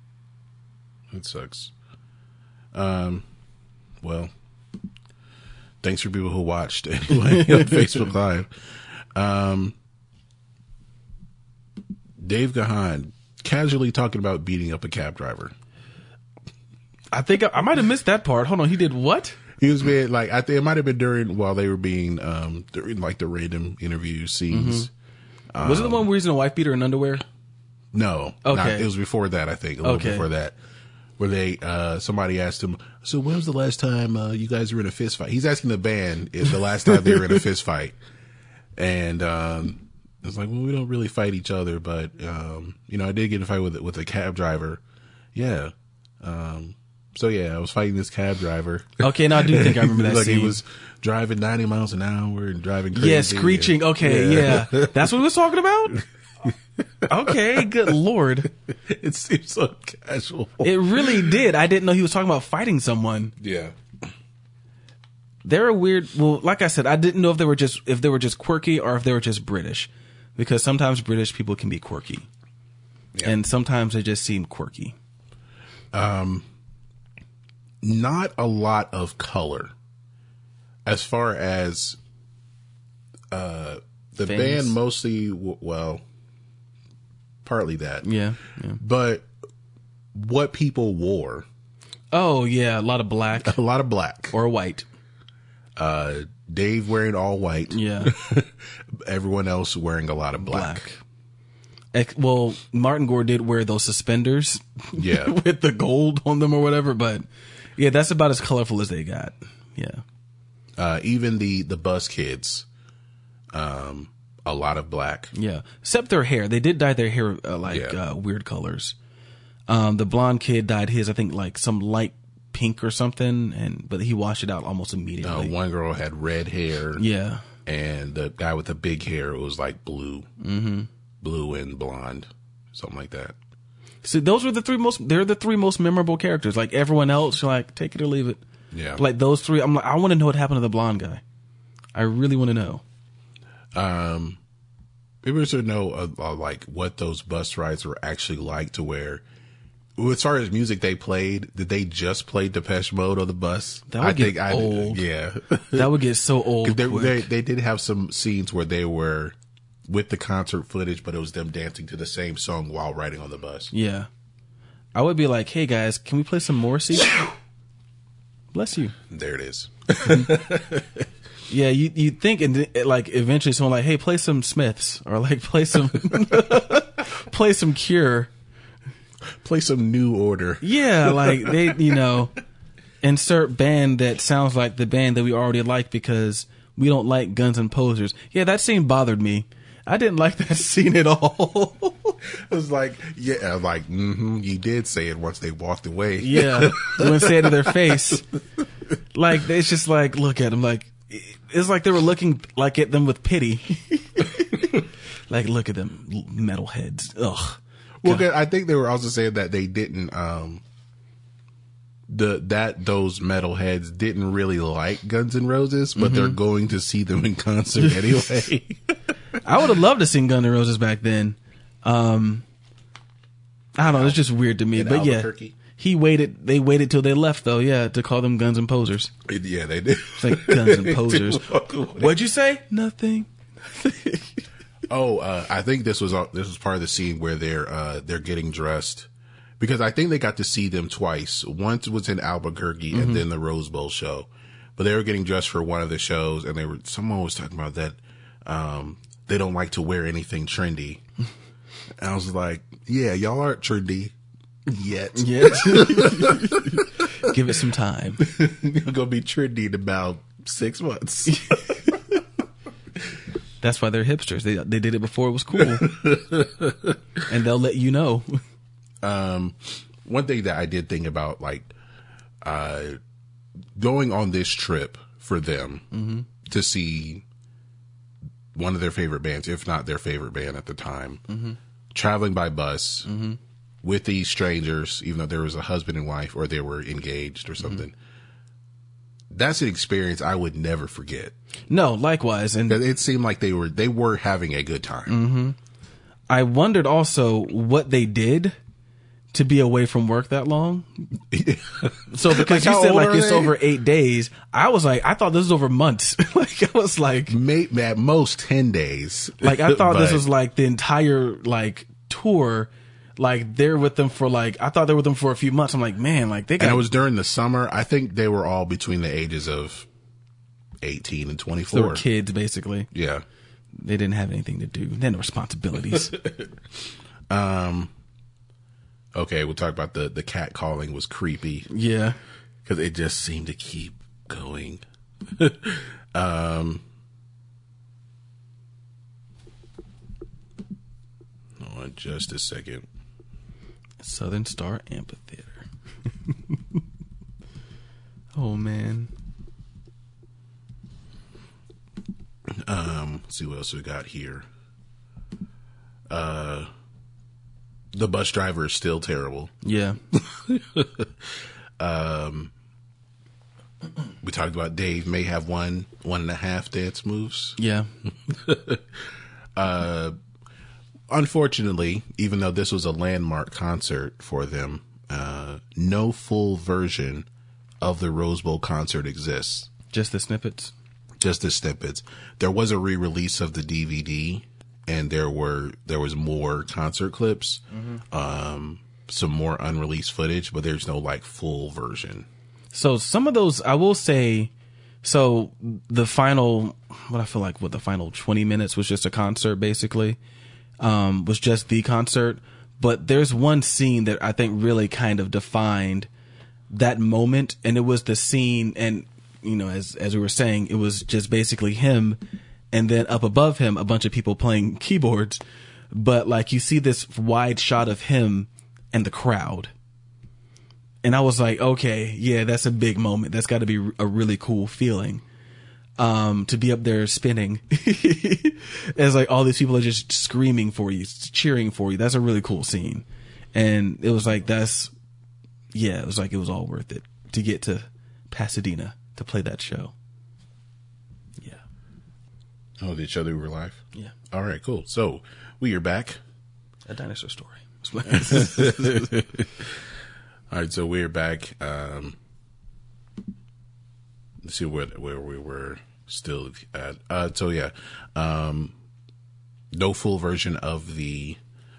That sucks. Well, thanks for people who watched anyway on Facebook Live. Dave Gahan casually talking about beating up a cab driver. I think I might have missed that part. Hold on, he did what? He was being like, I think it might have been while they were being during like the random interview scenes. Mm-hmm. Was it the one where he's in a wife beater and underwear? No, okay, it was before that. I think a little before that, where they somebody asked him, so when was the last time you guys were in a fist fight? He's asking the band if the last time they were in a fist fight, and I was like, well, we don't really fight each other, but you know, I did get in a fight with a cab driver. Yeah. So yeah, I was fighting this cab driver. Okay, now I do think I remember that scene. He was driving 90 miles an hour and driving crazy. Yeah, screeching. Okay, yeah. That's what we was talking about. Okay, good Lord. It seems so casual. It really did. I didn't know he was talking about fighting someone. Yeah. They're weird. Well, like I said, I didn't know if they were just quirky or if they were just British, because sometimes British people can be quirky. Yeah. And sometimes they just seem quirky. Not a lot of color as far as the band mostly partly that. Yeah. But what people wore. Oh, yeah. A lot of black. A lot of black. Or white. Dave wearing all white. Yeah. Everyone else wearing a lot of black. Well, Martin Gore did wear those suspenders. Yeah. With the gold on them or whatever. But yeah, that's about as colorful as they got. Yeah. Even the bus kids. A lot of black. Yeah. Except their hair. They did dye their hair weird colors. The blonde kid dyed his, I think, like some light pink or something, but he washed it out almost immediately. One girl had red hair. Yeah. And the guy with the big hair was like blue. Mm-hmm. Blue and blonde. Something like that. See, those were the three most memorable characters. Like everyone else, you're like, take it or leave it. Yeah. But like those three, I'm like, I want to know what happened to the blonde guy. I really want to know. People should know like what those bus rides were actually like, to where, as far as music they played, did they just play Depeche Mode on the bus? That would get old. Yeah, that would get so old. 'Cause they did have some scenes where they were with the concert footage, but it was them dancing to the same song while riding on the bus. Yeah, I would be like, "Hey guys, can we play some Morrissey?" Bless you. There it is. Yeah, you think, and like eventually someone like, hey, play some Smiths, or like play some Cure, play some New Order. Yeah, like they, you know, insert band that sounds like the band that we already like because we don't like Guns and Posers. Yeah, that scene bothered me. I didn't like that scene at all. It was like, yeah, like you did say it once they walked away. Yeah, you wouldn't say it to their face. Like it's just like look at them like. It's like they were looking like at them with pity. Like, look at them metalheads. Ugh. Well, God. I think they were also saying that they didn't, those metalheads didn't really like Guns N' Roses, but they're going to see them in concert anyway. I would have loved to see Guns N' Roses back then. I don't know. It's just weird to me, but yeah. They waited till they left, though, yeah, to call them Guns and Posers. Yeah, they did. It's like Guns and Posers. What'd you say? Nothing. I think this was part of the scene where they're getting dressed, because I think they got to see them twice. Once was in Albuquerque and then the Rose Bowl show, but they were getting dressed for one of the shows, and they were, someone was talking about that they don't like to wear anything trendy. And I was like, yeah, y'all aren't trendy yet. Yet. Give it some time. You're gonna be trendy in about 6 months. That's why they're hipsters. They did it before it was cool, and they'll let you know. One thing that I did think about, like, going on this trip for them to see one of their favorite bands, if not their favorite band at the time, traveling by bus with these strangers, even though there was a husband and wife or they were engaged or something. That's an experience I would never forget. No, likewise. And it seemed like they were having a good time. I wondered also what they did to be away from work that long. So because you said like it's over 8 days, I was like, I thought this was over months. Like I was like, maybe at most 10 days. Like I thought this was like the entire like tour. Like they're with them for like, I thought they were with them for a few months. I'm like, man, like they got. And it was during the summer. I think they were all between the ages of 18 and 24. They were kids, basically. Yeah. They didn't have anything to do. They had no responsibilities. Okay. We'll talk about the cat calling was creepy. Yeah. Cause it just seemed to keep going. Hold on just a second. Southern Star Amphitheater. Oh man. Let's see what else we got here. The bus driver is still terrible. Yeah. We talked about Dave may have one and a half dance moves. Yeah. Unfortunately, even though this was a landmark concert for them, no full version of the Rose Bowl concert exists. Just the snippets? Just the snippets. There was a re-release of the DVD, and there was more concert clips, some more unreleased footage, but there's no like full version. So some of those, I will say, so the final, the final 20 minutes was just a concert basically. Was just the concert, but there's one scene that I think really kind of defined that moment. And it was the scene. And, you know, as we were saying, it was just basically him. And then up above him, a bunch of people playing keyboards. But like, you see this wide shot of him and the crowd. And I was like, okay, yeah, that's a big moment. That's gotta be a really cool feeling. To be up there spinning as like all these people are just screaming for you, cheering for you. That's a really cool scene. And it was like, it was like, it was all worth it to get to Pasadena to play that show. Yeah. Oh, did you show that we were live? Yeah. All right, cool. So we are back. A dinosaur story. All right. So we're back. Let's see where we were still at. No full version of the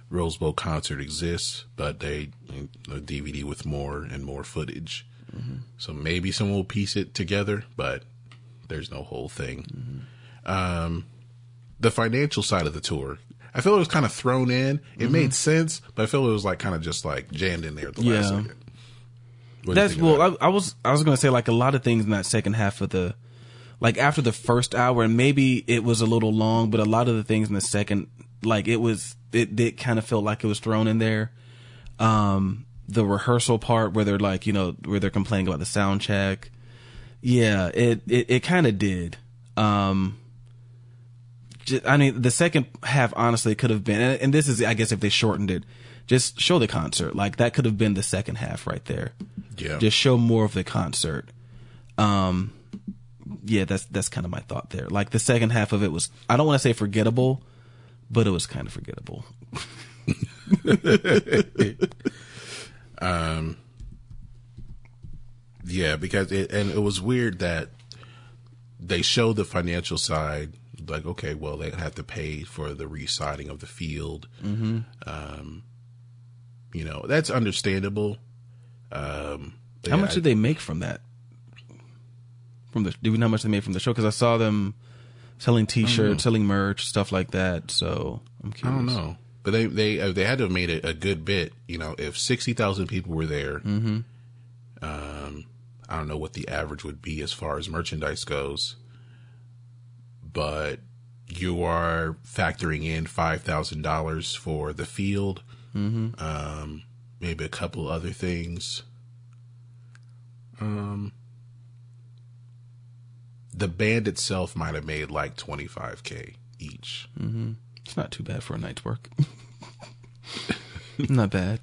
Rose Bowl concert exists, but a DVD with more and more footage. So maybe someone will piece it together, but there's no whole thing. The financial side of the tour, I feel it was kind of thrown in. It made sense, but I feel it was like kind of just like jammed in there at the last second. I was going to say like a lot of things in that second half of the, like after the first hour, and maybe it was a little long, but a lot of the things in the second, like it kind of felt like it was thrown in there. The rehearsal part where they're like, you know, where they're complaining about the sound check. Yeah, it kind of did. The second half, honestly, could have been, and this is, I guess, if they shortened it, just show the concert. Like that could have been the second half right there. Yeah. Just show more of the concert. That's kind of my thought there. Like the second half of it was, I don't want to say forgettable, but it was kind of forgettable. Because it was weird that they showed the financial side. Like, okay, well, they have to pay for the residing of the field. You know, that's understandable. How much did they make from that? Do we know how much they made from the show? Because I saw them selling T-shirts, selling merch, stuff like that. So I'm curious. I don't know, but they had to have made it a good bit. You know, if 60,000 people were there, I don't know what the average would be as far as merchandise goes, but you are factoring in $5,000 for the field, maybe a couple other things. The band itself might have made like $25K each. It's not too bad for a night's work. Not bad.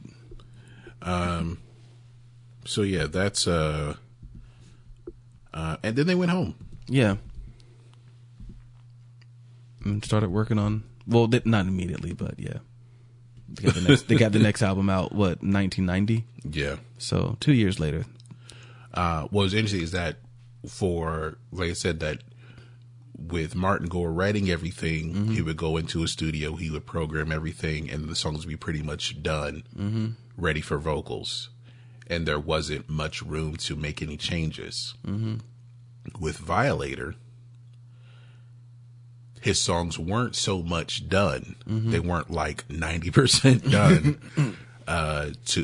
So yeah, that's and then they went home. Yeah. And started working on, well, not immediately, but yeah. They got the next album out, what, 1990? Yeah. So 2 years later. What was interesting is that like I said, that with Martin Gore writing everything, he would go into a studio, he would program everything, and the songs would be pretty much done, ready for vocals. And there wasn't much room to make any changes. With Violator, his songs weren't so much done. They weren't like 90% done.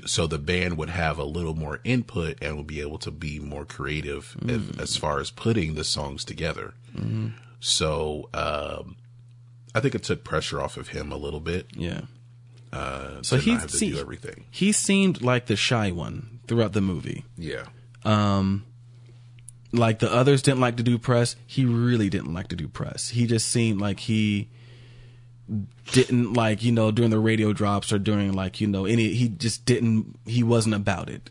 So the band would have a little more input and would be able to be more creative as far as putting the songs together. So I think it took pressure off of him a little bit. Yeah. So he had to do everything. He seemed like the shy one throughout the movie. Yeah. Like the others didn't like to do press. He really didn't like to do press. He just seemed like he didn't like, you know, during the radio drops or during like, you know, he wasn't about it.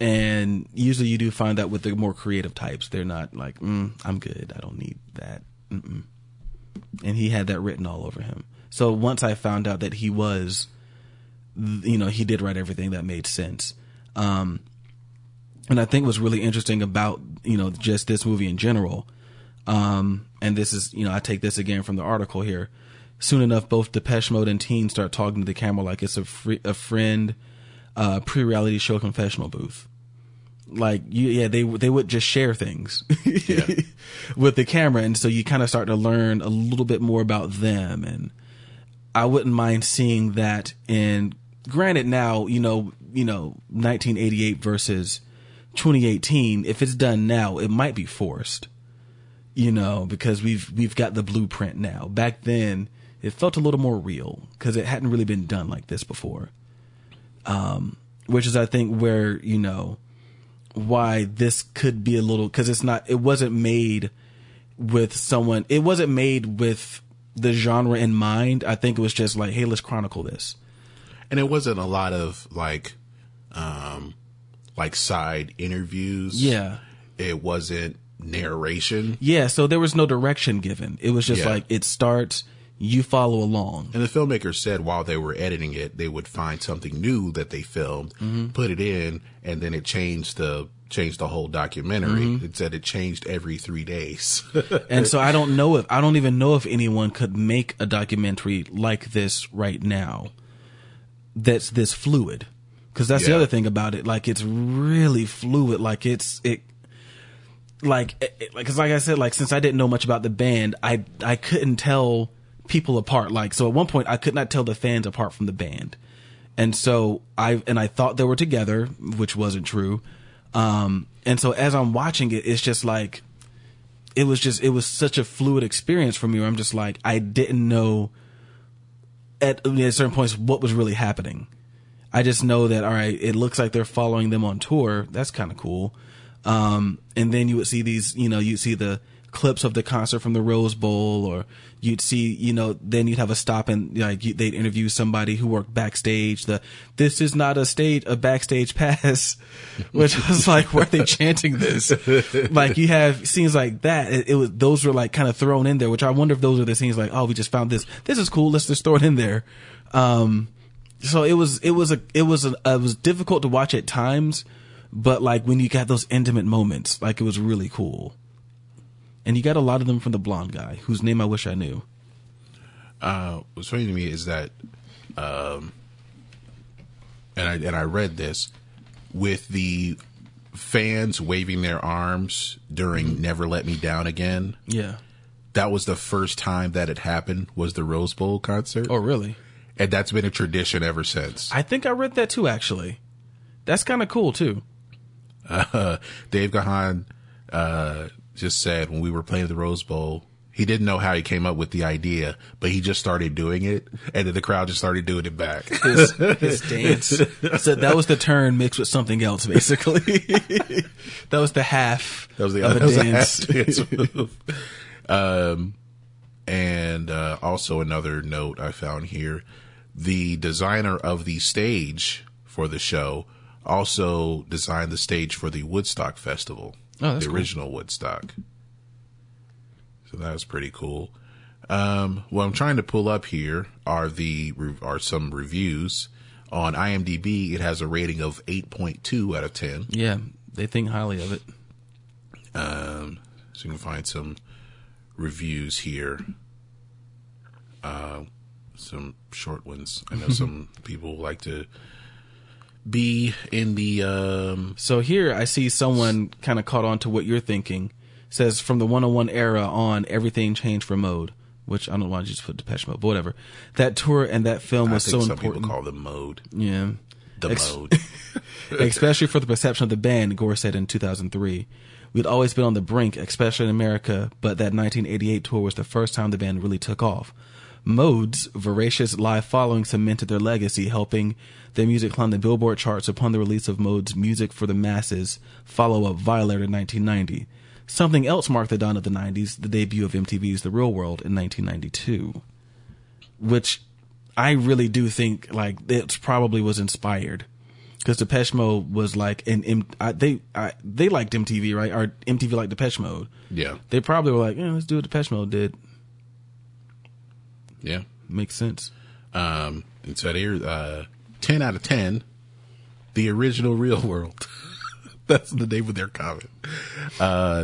And usually you do find that with the more creative types, they're not like, I'm good, I don't need that. And he had that written all over him. So once I found out that he was, you know, he did write everything that made sense. And I think what's really interesting about, you know, just this movie in general, and this is, you know, I take this again from the article here. Soon enough, both Depeche Mode and Teen start talking to the camera like it's a friend, pre-reality show confessional booth. Like, they would just share things with the camera. And so you kind of start to learn a little bit more about them. And I wouldn't mind seeing that. And granted, now, you know, 1988 versus 2018, if it's done now, it might be forced. You know, because we've got the blueprint now. Back then, it felt a little more real because it hadn't really been done like this before. Which is, I think, where, you know, why this could be a little, because it wasn't made with the genre in mind. I think it was just like, hey, let's chronicle this. And it wasn't a lot of like side interviews. Yeah. It wasn't narration. Yeah, so there was no direction given. It was just like, it starts, you follow along. And the filmmakers said while they were editing it, they would find something new that they filmed, put it in, and then it changed the whole documentary. It said it changed every 3 days. And so I don't even know if anyone could make a documentary like this right now that's this fluid. Because that's the other thing about it. Like, it's really fluid. Like, like I said, like, since I didn't know much about the band, I couldn't tell people apart. Like, so at one point I could not tell the fans apart from the band. And so I thought they were together, which wasn't true. And so as I'm watching it, it's just like, it was such a fluid experience for me where I'm just like, I didn't know at certain points what was really happening. I just know that, all right, it looks like they're following them on tour. That's kind of cool. And then you would see you'd see the clips of the concert from the Rose Bowl, or you'd see, you know, then you'd have a stop and like they'd interview somebody who worked backstage. This is not a backstage pass, which was like, were they chanting this? Like, you have scenes like that. Those were like kind of thrown in there, which I wonder if those are the scenes like, oh, we just found this. This is cool. Let's just throw it in there. So it was difficult to watch at times. But like when you got those intimate moments, like it was really cool. And you got a lot of them from the blonde guy whose name I wish I knew. What's funny to me is that and I read this, with the fans waving their arms during Never Let Me Down Again. Yeah. That was the first time that it happened, was the Rose Bowl concert. Oh, really? And that's been a tradition ever since. I think I read that too, actually. That's kind of cool, too. Dave Gahan just said when we were playing the Rose Bowl, he didn't know how he came up with the idea, but he just started doing it, and then the crowd just started doing it back. His dance. So that was the turn mixed with something else, basically. That was the half. That was the other dance. And also another note I found here, the designer of the stage for the show also designed the stage for the Woodstock Festival, original Woodstock. So that was pretty cool. What I'm trying to pull up here are some reviews. On IMDb, it has a rating of 8.2 out of 10. Yeah, they think highly of it. So you can find some reviews here. Some short ones. I know some people like to be in the... So here I see someone kind of caught on to what you're thinking. Says, from the 101 era on, everything changed for mode. Which, I don't know why I just put Depeche Mode, but whatever. That tour and that film was so important. Some people call them mode. Yeah. The mode. Especially for the perception of the band, Gore said in 2003. We'd always been on the brink, especially in America, but that 1988 tour was the first time the band really took off. Mode's voracious live following cemented their legacy, helping their music climb the Billboard charts upon the release of Mode's Music for the Masses follow-up Violator in 1990. Something else marked the dawn of the 90s, the debut of MTV's The Real World in 1992, which I really do think it probably was inspired. Because Depeche Mode was like they liked MTV, right? Or MTV liked Depeche Mode. Yeah. They probably were like, let's do what Depeche Mode did. Yeah. Makes sense. And so here, 10 out of 10, the original Real World. That's the name of their comment.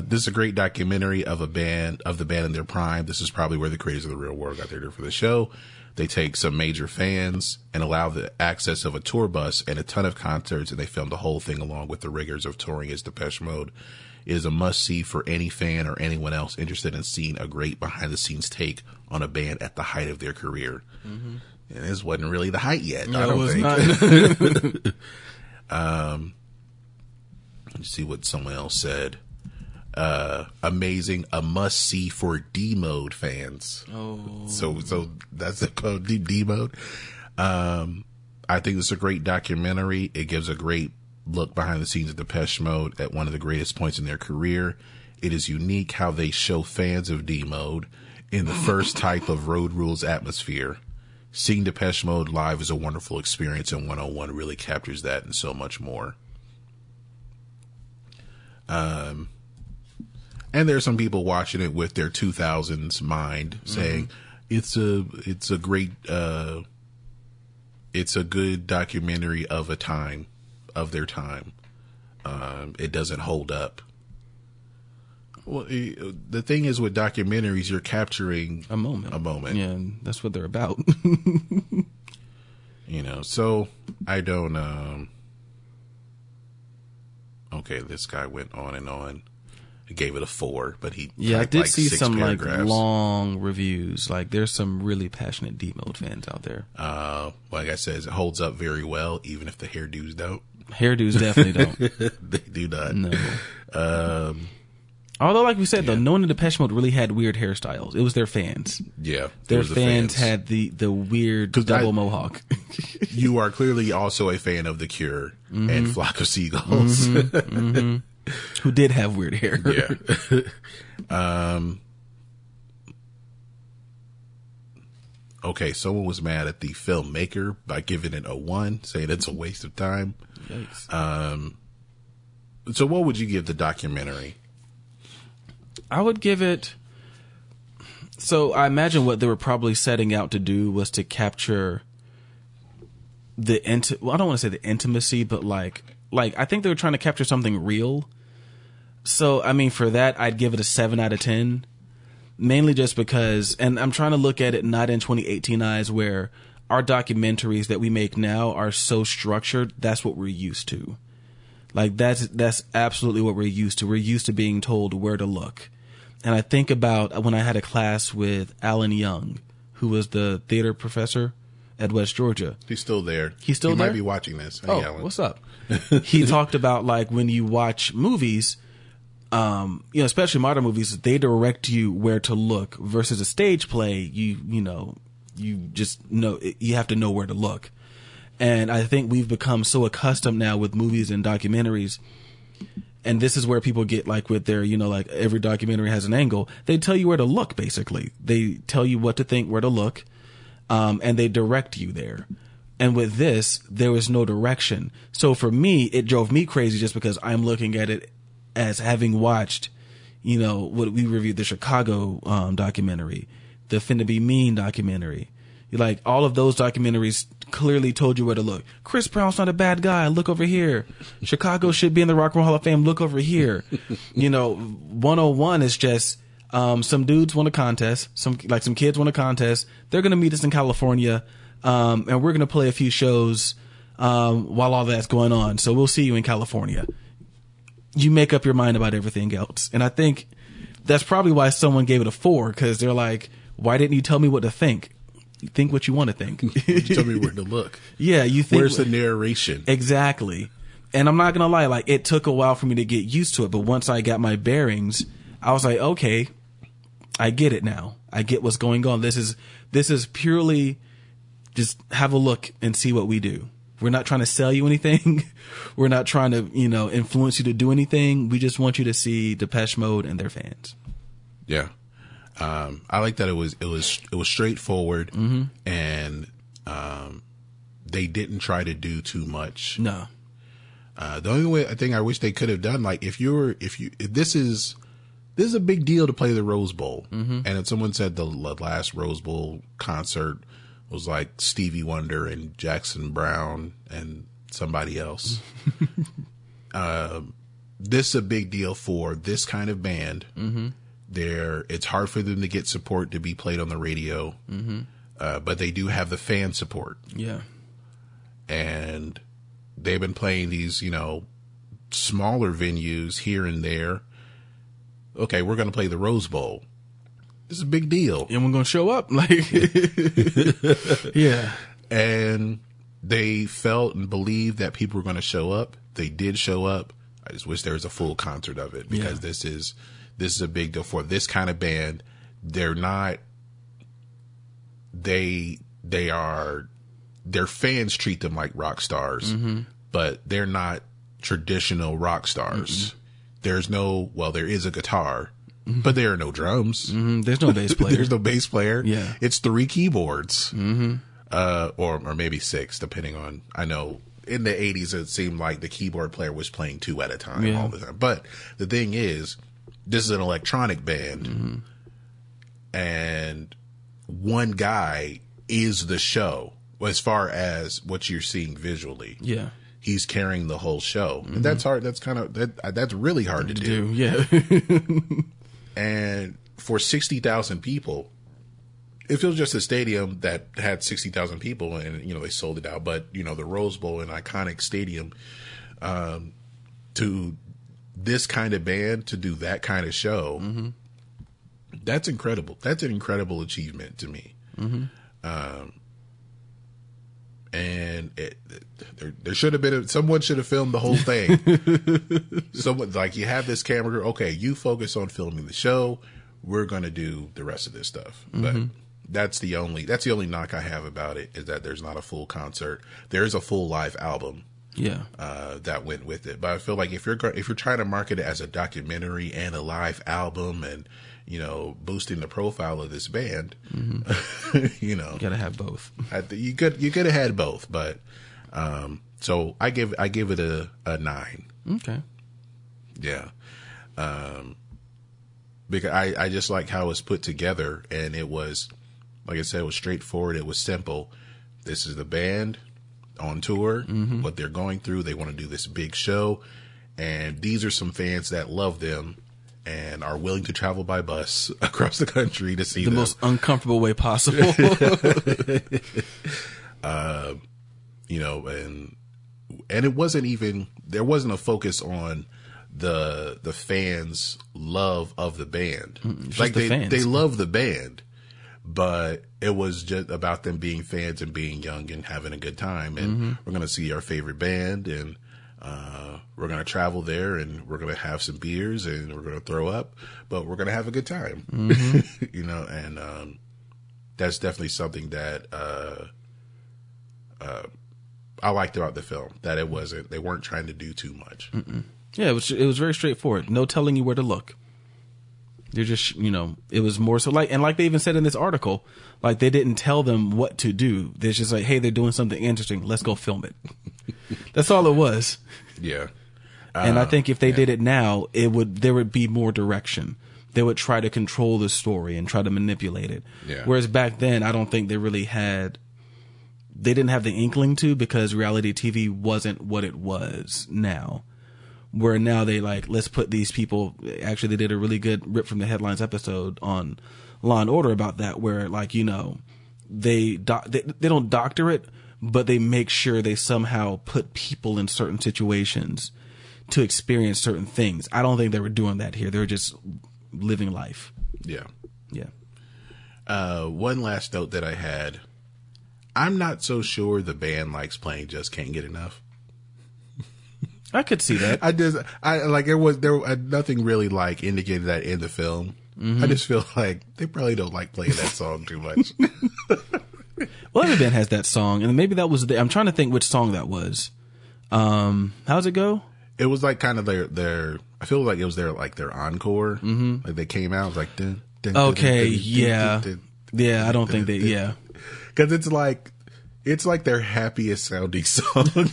This is a great documentary of the band in their prime. This is probably where the creators of The Real World got their idea for the show. They take some major fans and allow the access of a tour bus and a ton of concerts, and they filmed the whole thing along with the rigors of touring as Depeche Mode. It is a must-see for any fan or anyone else interested in seeing a great behind-the-scenes take on a band at the height of their career. Mm-hmm. And this wasn't really the height yet. No, I don't think. Not. Let's see what someone else said. Amazing, a must see for D Mode fans. Oh, so that's the code, D Mode. I think it's a great documentary. It gives a great look behind the scenes of Depeche Mode at one of the greatest points in their career. It is unique how they show fans of D Mode in the first type of Road Rules atmosphere. Seeing Depeche Mode live is a wonderful experience, and 101 really captures that and so much more. And there's some people watching it with their 2000s mind, saying it's a good documentary of their time. It doesn't hold up. Well, the thing is with documentaries, you're capturing a moment. Yeah, and that's what they're about. So I don't. Okay, this guy went on. I gave it a 4, but he... Yeah, I did see some long reviews. There's some really passionate D-Mode fans out there. Like I said, it holds up very well, even if the hairdos don't. Hairdos definitely don't. They do not. No. Although, like we said, though, no one in Depeche Mode really had weird hairstyles. It was their fans. Yeah. Their fans had the weird double mohawk. You are clearly also a fan of The Cure and Flock of Seagulls. Mm-hmm. Mm-hmm. Who did have weird hair. Yeah. Okay, someone was mad at the filmmaker by giving it a 1, saying it's a waste of time. Yikes. So what would you give the documentary? I would give it... So I imagine what they were probably setting out to do was to capture the... I don't want to say the intimacy, but I think they were trying to capture something real. So, I mean, for that, I'd give it a 7 out of 10. Mainly just because, and I'm trying to look at it not in 2018 eyes where our documentaries that we make now are so structured. That's what we're used to. Like, that's absolutely what we're used to. We're used to being told where to look. And I think about when I had a class with Alan Young, who was the theater professor at West Georgia. He's still there. He's still there? He might be watching this. Hey, oh, Alan. What's up? He talked about, like, when you watch movies, you know, especially modern movies, they direct you where to look versus a stage play. You have to know where to look. And I think we've become so accustomed now with movies and documentaries. And this is where people get, like, with their, you know, like, every documentary has an angle. They tell you where to look, basically. They tell you what to think, where to look, and they direct you there. And with this, there was no direction. So for me, it drove me crazy just because I'm looking at it as having watched, you know, what we reviewed, the Chicago documentary, the Finna Be Mean documentary. Like, all of those documentaries clearly told you where to look. Chris Brown's not a bad guy. Look over here. Chicago should be in the Rock and Roll Hall of Fame. Look over here. You know, 101 is just some dudes won a contest. Some kids won a contest. They're going to meet us in California, and we're going to play a few shows while all that's going on. So we'll see you in California. You make up your mind about everything else. And I think that's probably why someone gave it a 4, because they're like, why didn't you tell me what to think? Think what you want to think. You tell me where to look. Yeah, you think. Where's the narration? Exactly. And I'm not gonna lie, like, it took a while for me to get used to it, but once I got my bearings, I was like, okay, I get it now. I get what's going on. This is purely just have a look and see what we do. We're not trying to sell you anything. We're not trying to, you know, influence you to do anything. We just want you to see Depeche Mode and their fans. Yeah. I like that it was straightforward, mm-hmm. and they didn't try to do too much. No, the only way I think I wish they could have done, like, if this is a big deal to play the Rose Bowl, mm-hmm. and if someone said the last Rose Bowl concert was like Stevie Wonder and Jackson Brown and somebody else, this is a big deal for this kind of band. Mm-hmm. It's hard for them to get support to be played on the radio, mm-hmm. But they do have the fan support. Yeah, and they've been playing these, you know, smaller venues here and there. Okay, we're going to play the Rose Bowl. This is a big deal, and we're going to show up. Like, yeah, and they felt and believed that people were going to show up. They did show up. I just wish there was a full concert of it, because This is a big deal for this kind of band. They're not. They are. Their fans treat them like rock stars, mm-hmm. but they're not traditional rock stars. Mm-hmm. There is a guitar, mm-hmm. but there are no drums. Mm-hmm. There's no bass player. There's no bass player. Yeah, it's 3 keyboards, mm-hmm. or maybe 6, depending on. I know in the 80s it seemed like the keyboard player was playing 2 at a time all the time. But the thing is, this is an electronic band, mm-hmm. and one guy is the show as far as what you're seeing visually. Yeah, he's carrying the whole show, mm-hmm. and that's hard. That's really hard to do. Yeah, and for 60,000 people, if it was just a stadium that had 60,000 people, and, you know, they sold it out, but, you know, the Rose Bowl, an iconic stadium, to this kind of band to do that kind of show, mm-hmm. that's incredible. That's an incredible achievement to me. Mm-hmm. And there should have been, someone should have filmed the whole thing. Someone, like, you have this camera girl, okay, you focus on filming the show. We're going to do the rest of this stuff. Mm-hmm. But that's the only knock I have about it, is that there's not a full concert. There is a full live album. Yeah, that went with it. But I feel like if you're trying to market it as a documentary and a live album, and, you know, boosting the profile of this band, mm-hmm. you know, you gotta have both. You could have had both, but so I give it a 9. Okay. Yeah, because I just like how it's put together, and it was, like I said, it was straightforward. It was simple. This is the band on tour, mm-hmm. what they're going through. They want to do this big show, and these are some fans that love them and are willing to travel by bus across the country to see them. The most uncomfortable way possible. you know, and it wasn't even, there wasn't a focus on the fans' love of the band. It's like they love the band, but it was just about them being fans and being young and having a good time. And we're going to see our favorite band, and we're going to travel there, and we're going to have some beers, and we're going to throw up, but we're going to have a good time, you know? And, that's definitely something that, I liked about the film, that it wasn't, they weren't trying to do too much. Yeah. It was very straightforward. No telling you where to look. They're just, you know, it was more so like, and like they even said in this article, like they didn't tell them what to do. They're just like, hey, they're doing something interesting. Let's go film it. That's all it was. Yeah. And I think if they did it now, there would be more direction. They would try to control the story and try to manipulate it. Yeah. Whereas back then, I don't think they didn't have the inkling to, because reality TV wasn't what it was now. Where now they like, let's put these people, actually they did a really good Rip from the Headlines episode on Law and Order about that, where like, you know, they don't doctor it, but they make sure they somehow put people in certain situations to experience certain things. I don't think they were doing that here. They were just living life. Yeah. Yeah. One last note that I had, I'm not so sure the band likes playing Just Can't Get Enough. I could see that. Nothing really like indicated that in the film. I just feel like they probably don't like playing that song too much. Well, every band has that song, and maybe that was I'm trying to think which song that was. How's it go? It was like kind of their I feel like it was their encore. Like they came out, it was like, dun, dun, okay, dun, dun, yeah. Dun, dun, dun, yeah, I don't think they, yeah. Cause it's like their happiest sounding song.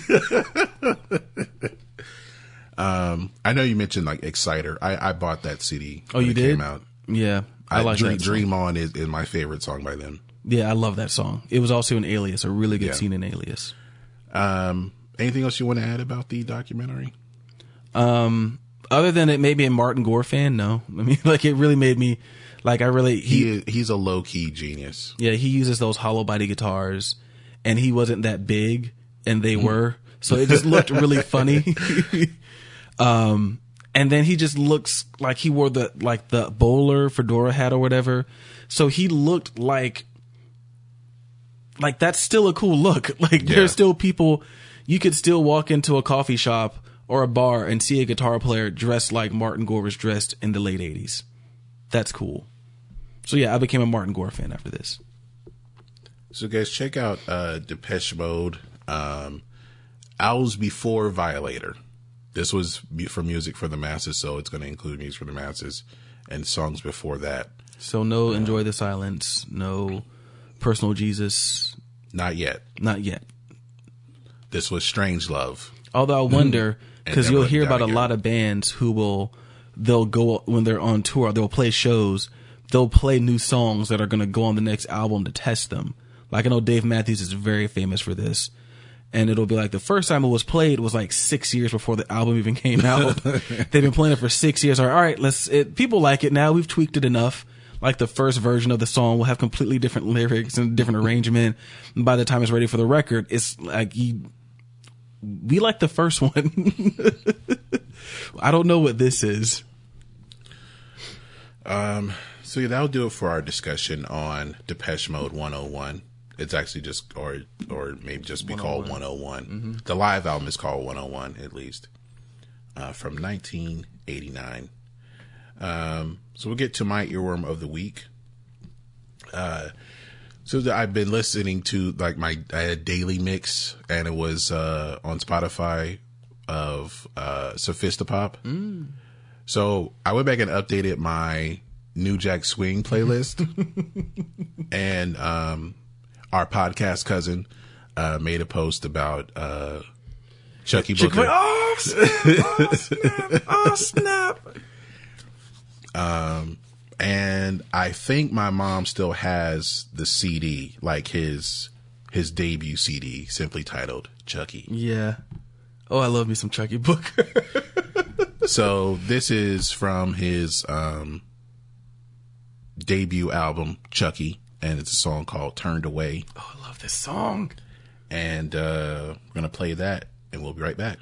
I know you mentioned like Exciter. I bought that CD. Oh, you did? Came out. Yeah. I like that. Dream On is my favorite song by them. Yeah. I love that song. It was also in Alias, a really good scene in Alias. Anything else you want to add about the documentary? Other than it made me a Martin Gore fan. No, I mean, like it really made me like, he's a low key genius. Yeah. He uses those hollow body guitars, and he wasn't that big, and they were, so it just looked really funny. And then he just looks like he wore the bowler fedora hat or whatever. So he looked like that's still a cool look. Like there's still people, you could still walk into a coffee shop or a bar and see a guitar player dressed like Martin Gore was dressed in the late 80s. That's cool. So yeah, I became a Martin Gore fan after this. So guys, check out Depeche Mode, hours before Violator. This was for Music for the Masses, so it's going to include Music for the Masses and songs before that. So no Enjoy the Silence, no Personal Jesus. Not yet. This was Strangelove. Although I wonder, because you'll hear about a lot of bands who they'll go, when they're on tour, they'll play shows, they'll play new songs that are going to go on the next album to test them. Like I know Dave Matthews is very famous for this. And it'll be like the first time it was played was like 6 years before the album even came out. They've been playing it for 6 years. All right, people like it now. We've tweaked it enough. Like the first version of the song will have completely different lyrics and different arrangement. And by the time it's ready for the record, it's like we like the first one. I don't know what this is. So yeah, that'll do it for our discussion on Depeche Mode 101. It's actually just, or maybe just be 101. Called 101. The live album is called 101, at least, from 1989. So we'll get to my earworm of the week. I've been listening to I had a daily mix, and it was on Spotify of Sophistopop. So I went back and updated my New Jack Swing playlist, and our podcast cousin made a post about Chucky Booker. Oh, snap. Oh, snap. And I think my mom still has the CD, like his debut CD, simply titled Chucky. Yeah. Oh, I love me some Chucky Booker. So this is from his debut album, Chucky. And it's a song called Turned Away. Oh, I love this song. And we're going to play that, and we'll be right back.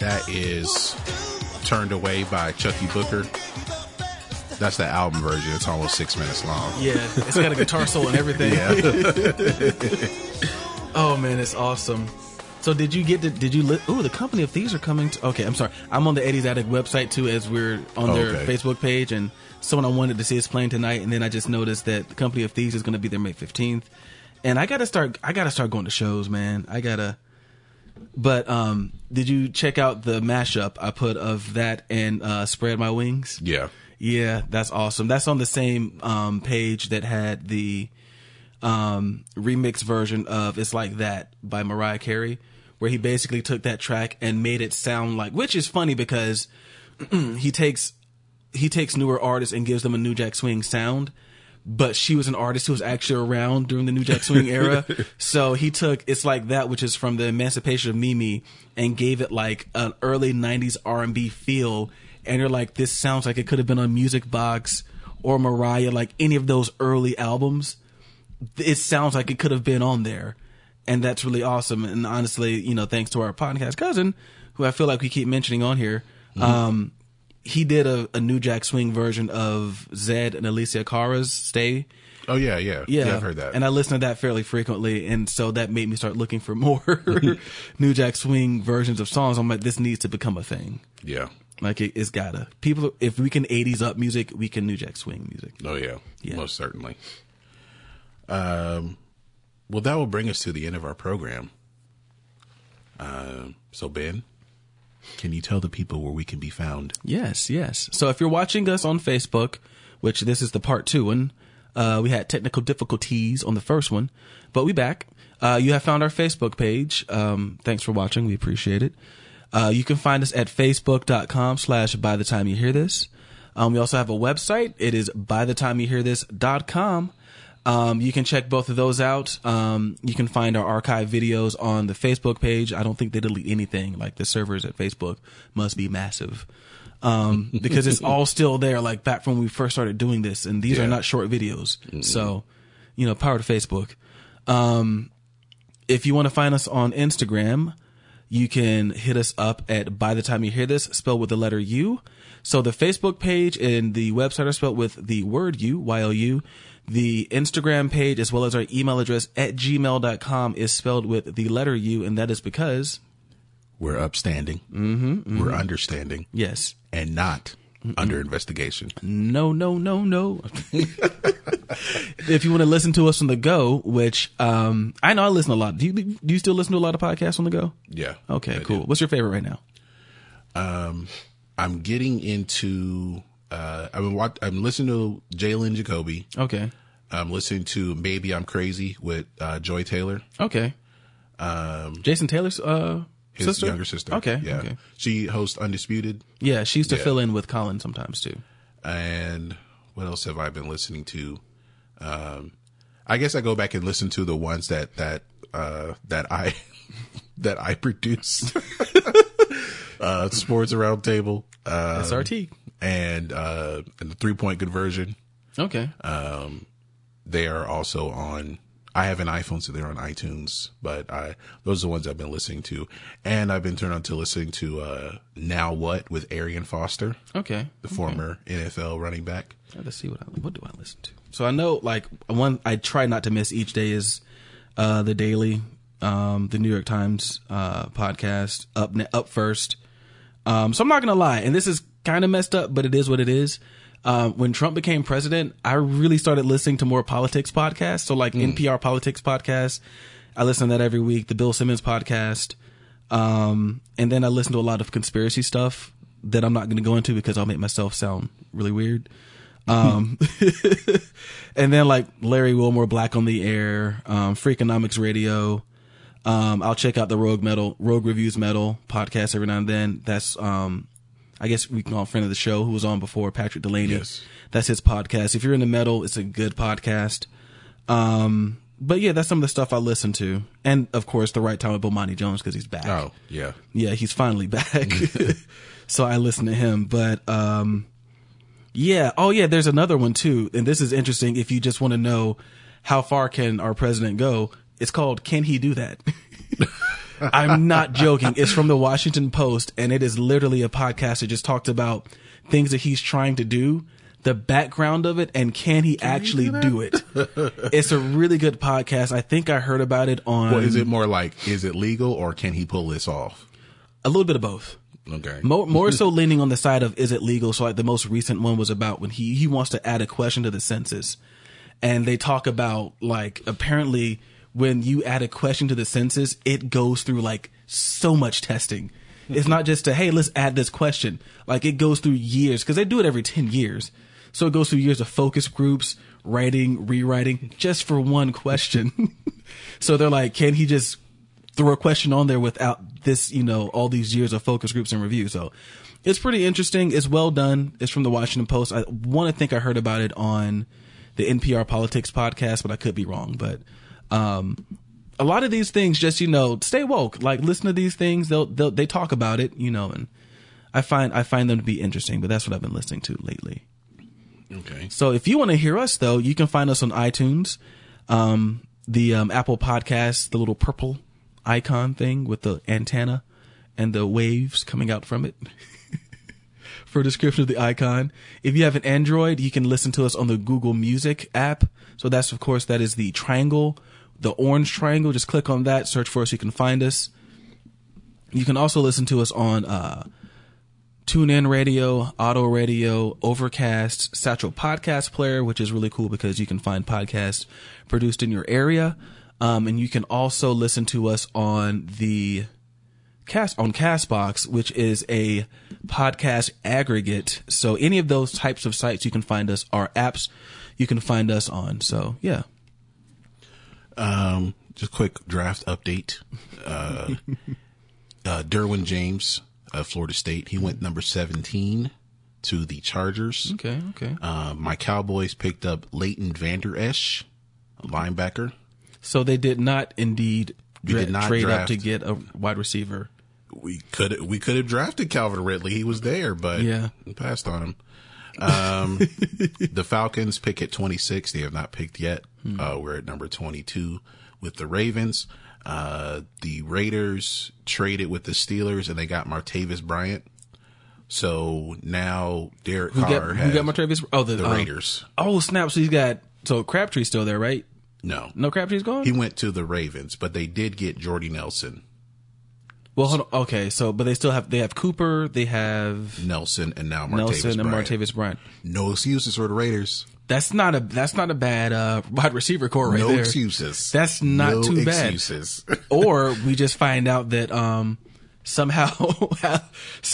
That is Turned Away by Chucky Booker. That's the album version. It's almost 6 minutes long. Yeah, it's got a guitar solo and everything. Yeah. Oh man, it's awesome. So did you get the Company of Thieves are coming to, okay, I'm sorry, I'm on the Eddie's Attic website too, as we're on their Facebook page, and someone I wanted to see is playing tonight, and then I just noticed that the Company of Thieves is going to be there May 15th, and I gotta start going to shows, man. But did you check out the mashup I put of that and Spread My Wings? Yeah, that's awesome. That's on the same page that had the remix version of It's Like That by Mariah Carey, where he basically took that track and made it sound like, which is funny because he takes newer artists and gives them a New Jack Swing sound. But she was an artist who was actually around during the New Jack Swing era. So he took It's Like That, which is from the Emancipation of Mimi, and gave it like an early 90s R&B feel. And you're like, this sounds like it could have been on Music Box or Mariah, like any of those early albums. It sounds like it could have been on there. And that's really awesome. And honestly, thanks to our podcast cousin, who I feel like we keep mentioning on here, he did a New Jack Swing version of Zed and Alicia Cara's Stay. Oh, yeah. I've heard that. And I listen to that fairly frequently. And so that made me start looking for more New Jack Swing versions of songs. I'm like, this needs to become a thing. Yeah. Like, it's gotta. People, if we can 80s up music, we can New Jack Swing music. Oh, yeah. Most certainly. Well, that will bring us to the end of our program. So, Ben, can you tell the people where we can be found? Yes. So if you're watching us on Facebook, which this is the part 2 one, we had technical difficulties on the first one, but we back. You have found our Facebook page. Thanks for watching. We appreciate it. You can find us at facebook.com/ by the time you hear this. We also have a website. It is bythetimeyouhearthis.com. You can check both of those out. You can find our archive videos on the Facebook page. I don't think they delete anything. Like, the servers at Facebook must be massive, because it's all still there, like back from when we first started doing this. And these are not short videos. Mm-hmm. So, power to Facebook. If you want to find us on Instagram, you can hit us up at By the Time You Hear This, spelled with the letter U. So the Facebook page and the website are spelled with the word U, Y-O-U. The Instagram page, as well as our email address at gmail.com, is spelled with the letter U, and that is because we're upstanding. Mm-hmm. We're understanding. Yes. And not under investigation. No. If you want to listen to us on the go, which I know I listen a lot. Do you still listen to a lot of podcasts on the go? Yeah. Okay, cool. What's your favorite right now? I'm getting into I'm listening to Jalen Jacoby. Okay. I'm listening to Maybe I'm Crazy with Joy Taylor. Okay. Jason Taylor's his sister? Younger sister. Okay. Yeah. Okay. She hosts Undisputed. Yeah, she used to fill in with Colin sometimes too. And what else have I been listening to? I guess I go back and listen to the ones that I that I produced. Sports Roundtable. SRT. And the 3-Point Conversion. Okay. They are also on. I have an iPhone, so they're on iTunes. But those are the ones I've been listening to, and I've been turned on to listening to Now What with Arian Foster. Okay. The former NFL running back. Let's see what do I listen to. So I know like one I try not to miss each day is the Daily, the New York Times podcast up first. So I'm not gonna lie, and this is kind of messed up, but it is what it is. When Trump became president, I really started listening to more politics podcasts. So like NPR politics podcast, I listen to that every week. The Bill Simmons podcast. And then I listen to a lot of conspiracy stuff that I'm not going to go into because I'll make myself sound really weird. And then like Larry Wilmore, Black on the Air, Freakonomics Radio. I'll check out the Rogue Reviews Metal podcast every now and then. That's, I guess we can call a friend of the show who was on before, Patrick Delaney. Yes. That's his podcast. If you're into metal, it's a good podcast. But yeah, that's some of the stuff I listen to. And of course, The Right Time with Bomani Jones because he's back. Oh, yeah. Yeah, he's finally back. So I listen to him. But yeah. Oh, yeah, there's another one too. And this is interesting. If you just want to know how far can our president go, it's called Can He Do That? I'm not joking. It's from the Washington Post, and it is literally a podcast that just talks about things that he's trying to do, the background of it, and can he actually do it? It's a really good podcast. I think I heard about it on... Well, is it more like, is it legal, or can he pull this off? A little bit of both. Okay. More so leaning on the side of, is it legal? So like the most recent one was about when he wants to add a question to the census, and they talk about, like, apparently... When you add a question to the census, it goes through like so much testing. It's not just a, hey, let's add this question. Like it goes through years because they do it every 10 years. So it goes through years of focus groups, writing, rewriting just for one question. So they're like, can he just throw a question on there without this, you know, all these years of focus groups and review? So it's pretty interesting. It's well done. It's from the Washington Post. I want to think I heard about it on the NPR Politics podcast, but I could be wrong. But a lot of these things just, you know, stay woke, like listen to these things. They talk about it, you know, and I find them to be interesting, but that's what I've been listening to lately. Okay. So if you want to hear us though, you can find us on iTunes, the, Apple Podcasts, the little purple icon thing with the antenna and the waves coming out from it for a description of the icon. If you have an Android, you can listen to us on the Google Music app. So that's, of course, that is the triangle, the orange triangle. Just click on that, search for us. You can find us. You can also listen to us on TuneIn Radio, Auto Radio, Overcast, Satchel Podcast Player, which is really cool because you can find podcasts produced in your area. And you can also listen to us on the Castbox, which is a podcast aggregate. So any of those types of sites you can find us, our apps you can find us on. So yeah. Just quick draft update. Derwin James of Florida State, he went number 17 to the Chargers. Okay. My Cowboys picked up Leighton Vander Esch, linebacker. So they did not indeed trade up to get a wide receiver. We could have drafted Calvin Ridley. He was there, but we passed on him. The Falcons pick at 26. They have not picked yet. We're at number 22 with the Ravens. The Raiders traded with the Steelers, and they got Martavis Bryant. So now Derek Carr has... Who got Martavis? Oh, the Raiders. Oh, snap. So he's got... So Crabtree's still there, right? No. No, Crabtree's gone? He went to the Ravens, but they did get Jordy Nelson. Well, hold on. Okay, so but they have Cooper, they have Nelson, and now Martavis Bryant. No excuses for the Raiders. That's not a bad wide receiver core right there. No excuses. That's not too bad. No excuses. Or we just find out that somehow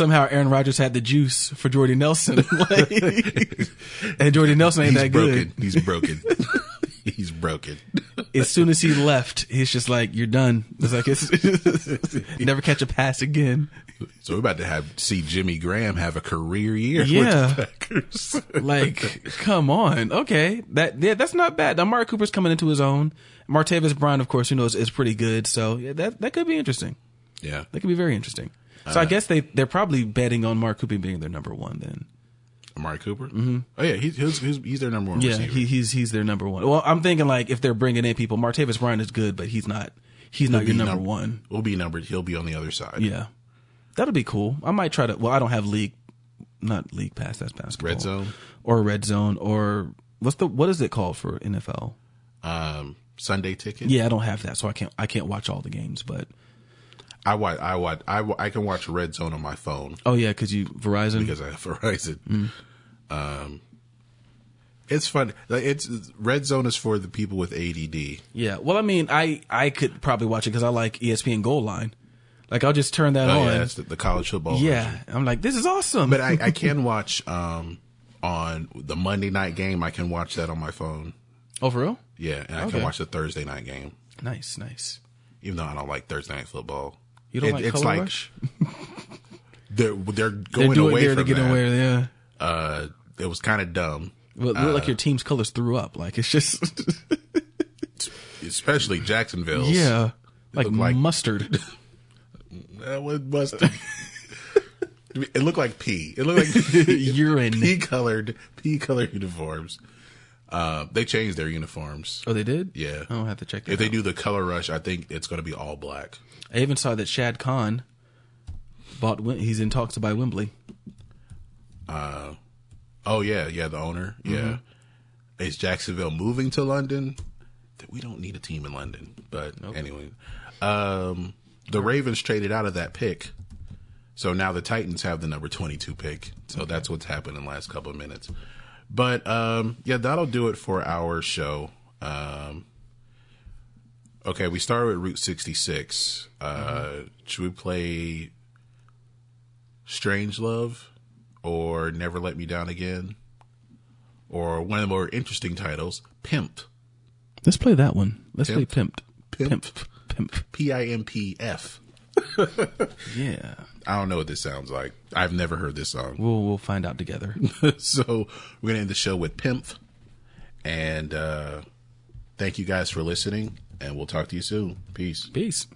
Aaron Rodgers had the juice for Jordy Nelson, and Jordy Nelson ain't that good. He's broken. He's broken. As soon as he left, he's just like, you're done. It's like, never catch a pass again. So we're about to see Jimmy Graham have a career year with the Packers. Like, come on. Okay. That's not bad. Now, Amari Cooper's coming into his own. Martavis Bryant, of course, is pretty good. So yeah, that could be interesting. Yeah. That could be very interesting. So I guess they're probably betting on Amari Cooper being their number one then. Amari Cooper? Mm-hmm. Oh, yeah. He's their number one receiver. Yeah, he's their number one. Well, I'm thinking, like, if they're bringing in people, Martavis Bryant is good, but he's not your number one. He'll be on the other side. Yeah. That'll be cool. I might try to... Well, I don't have League Pass. That's basketball. Red Zone. Or... What is it called for NFL? Sunday Ticket? Yeah, I don't have that, so I can't watch all the games, but... I can watch Red Zone on my phone. Oh yeah, because I have Verizon. Mm. It's fun. Like Red Zone is for the people with ADD. Yeah. Well, I mean, I could probably watch it because I like ESPN Goal Line. Like I'll just turn that on. Yeah, that's the college football. Yeah, version. I'm like, this is awesome. But I can watch on the Monday night game. I can watch that on my phone. Oh, for real? Yeah, and I can watch the Thursday night game. Nice. Even though I don't like Thursday night football. You don't like Color Rush? They're going away from that. They're doing there to get away, yeah. It was kind of dumb. Well, it looked like your team's colors threw up. Like, it's just... Especially Jacksonville's. Yeah. Like mustard. That was mustard. It looked like pee. Urine. Pea-colored uniforms. They changed their uniforms. Oh, they did? Yeah. I'll have to check that out. If they do the Color Rush, I think it's going to be all black. I even saw that Shad Khan he's in talks to buy Wembley. Oh yeah, the owner, yeah. Mm-hmm. Is Jacksonville moving to London? We don't need a team in London, but anyway. The Ravens traded out of that pick, so now the Titans have the number 22 pick. So that's what's happened in the last couple of minutes. But yeah, that'll do it for our show. Okay, we started with Route 66. Mm-hmm. Should we play Strangelove or Never Let Me Down Again? Or one of the more interesting titles, Pimped. Let's play that one. Let's play Pimped. Pimp. Pimpf. Yeah. I don't know what this sounds like. I've never heard this song. We'll find out together. So we're going to end the show with Pimpf. And thank you guys for listening. And we'll talk to you soon. Peace.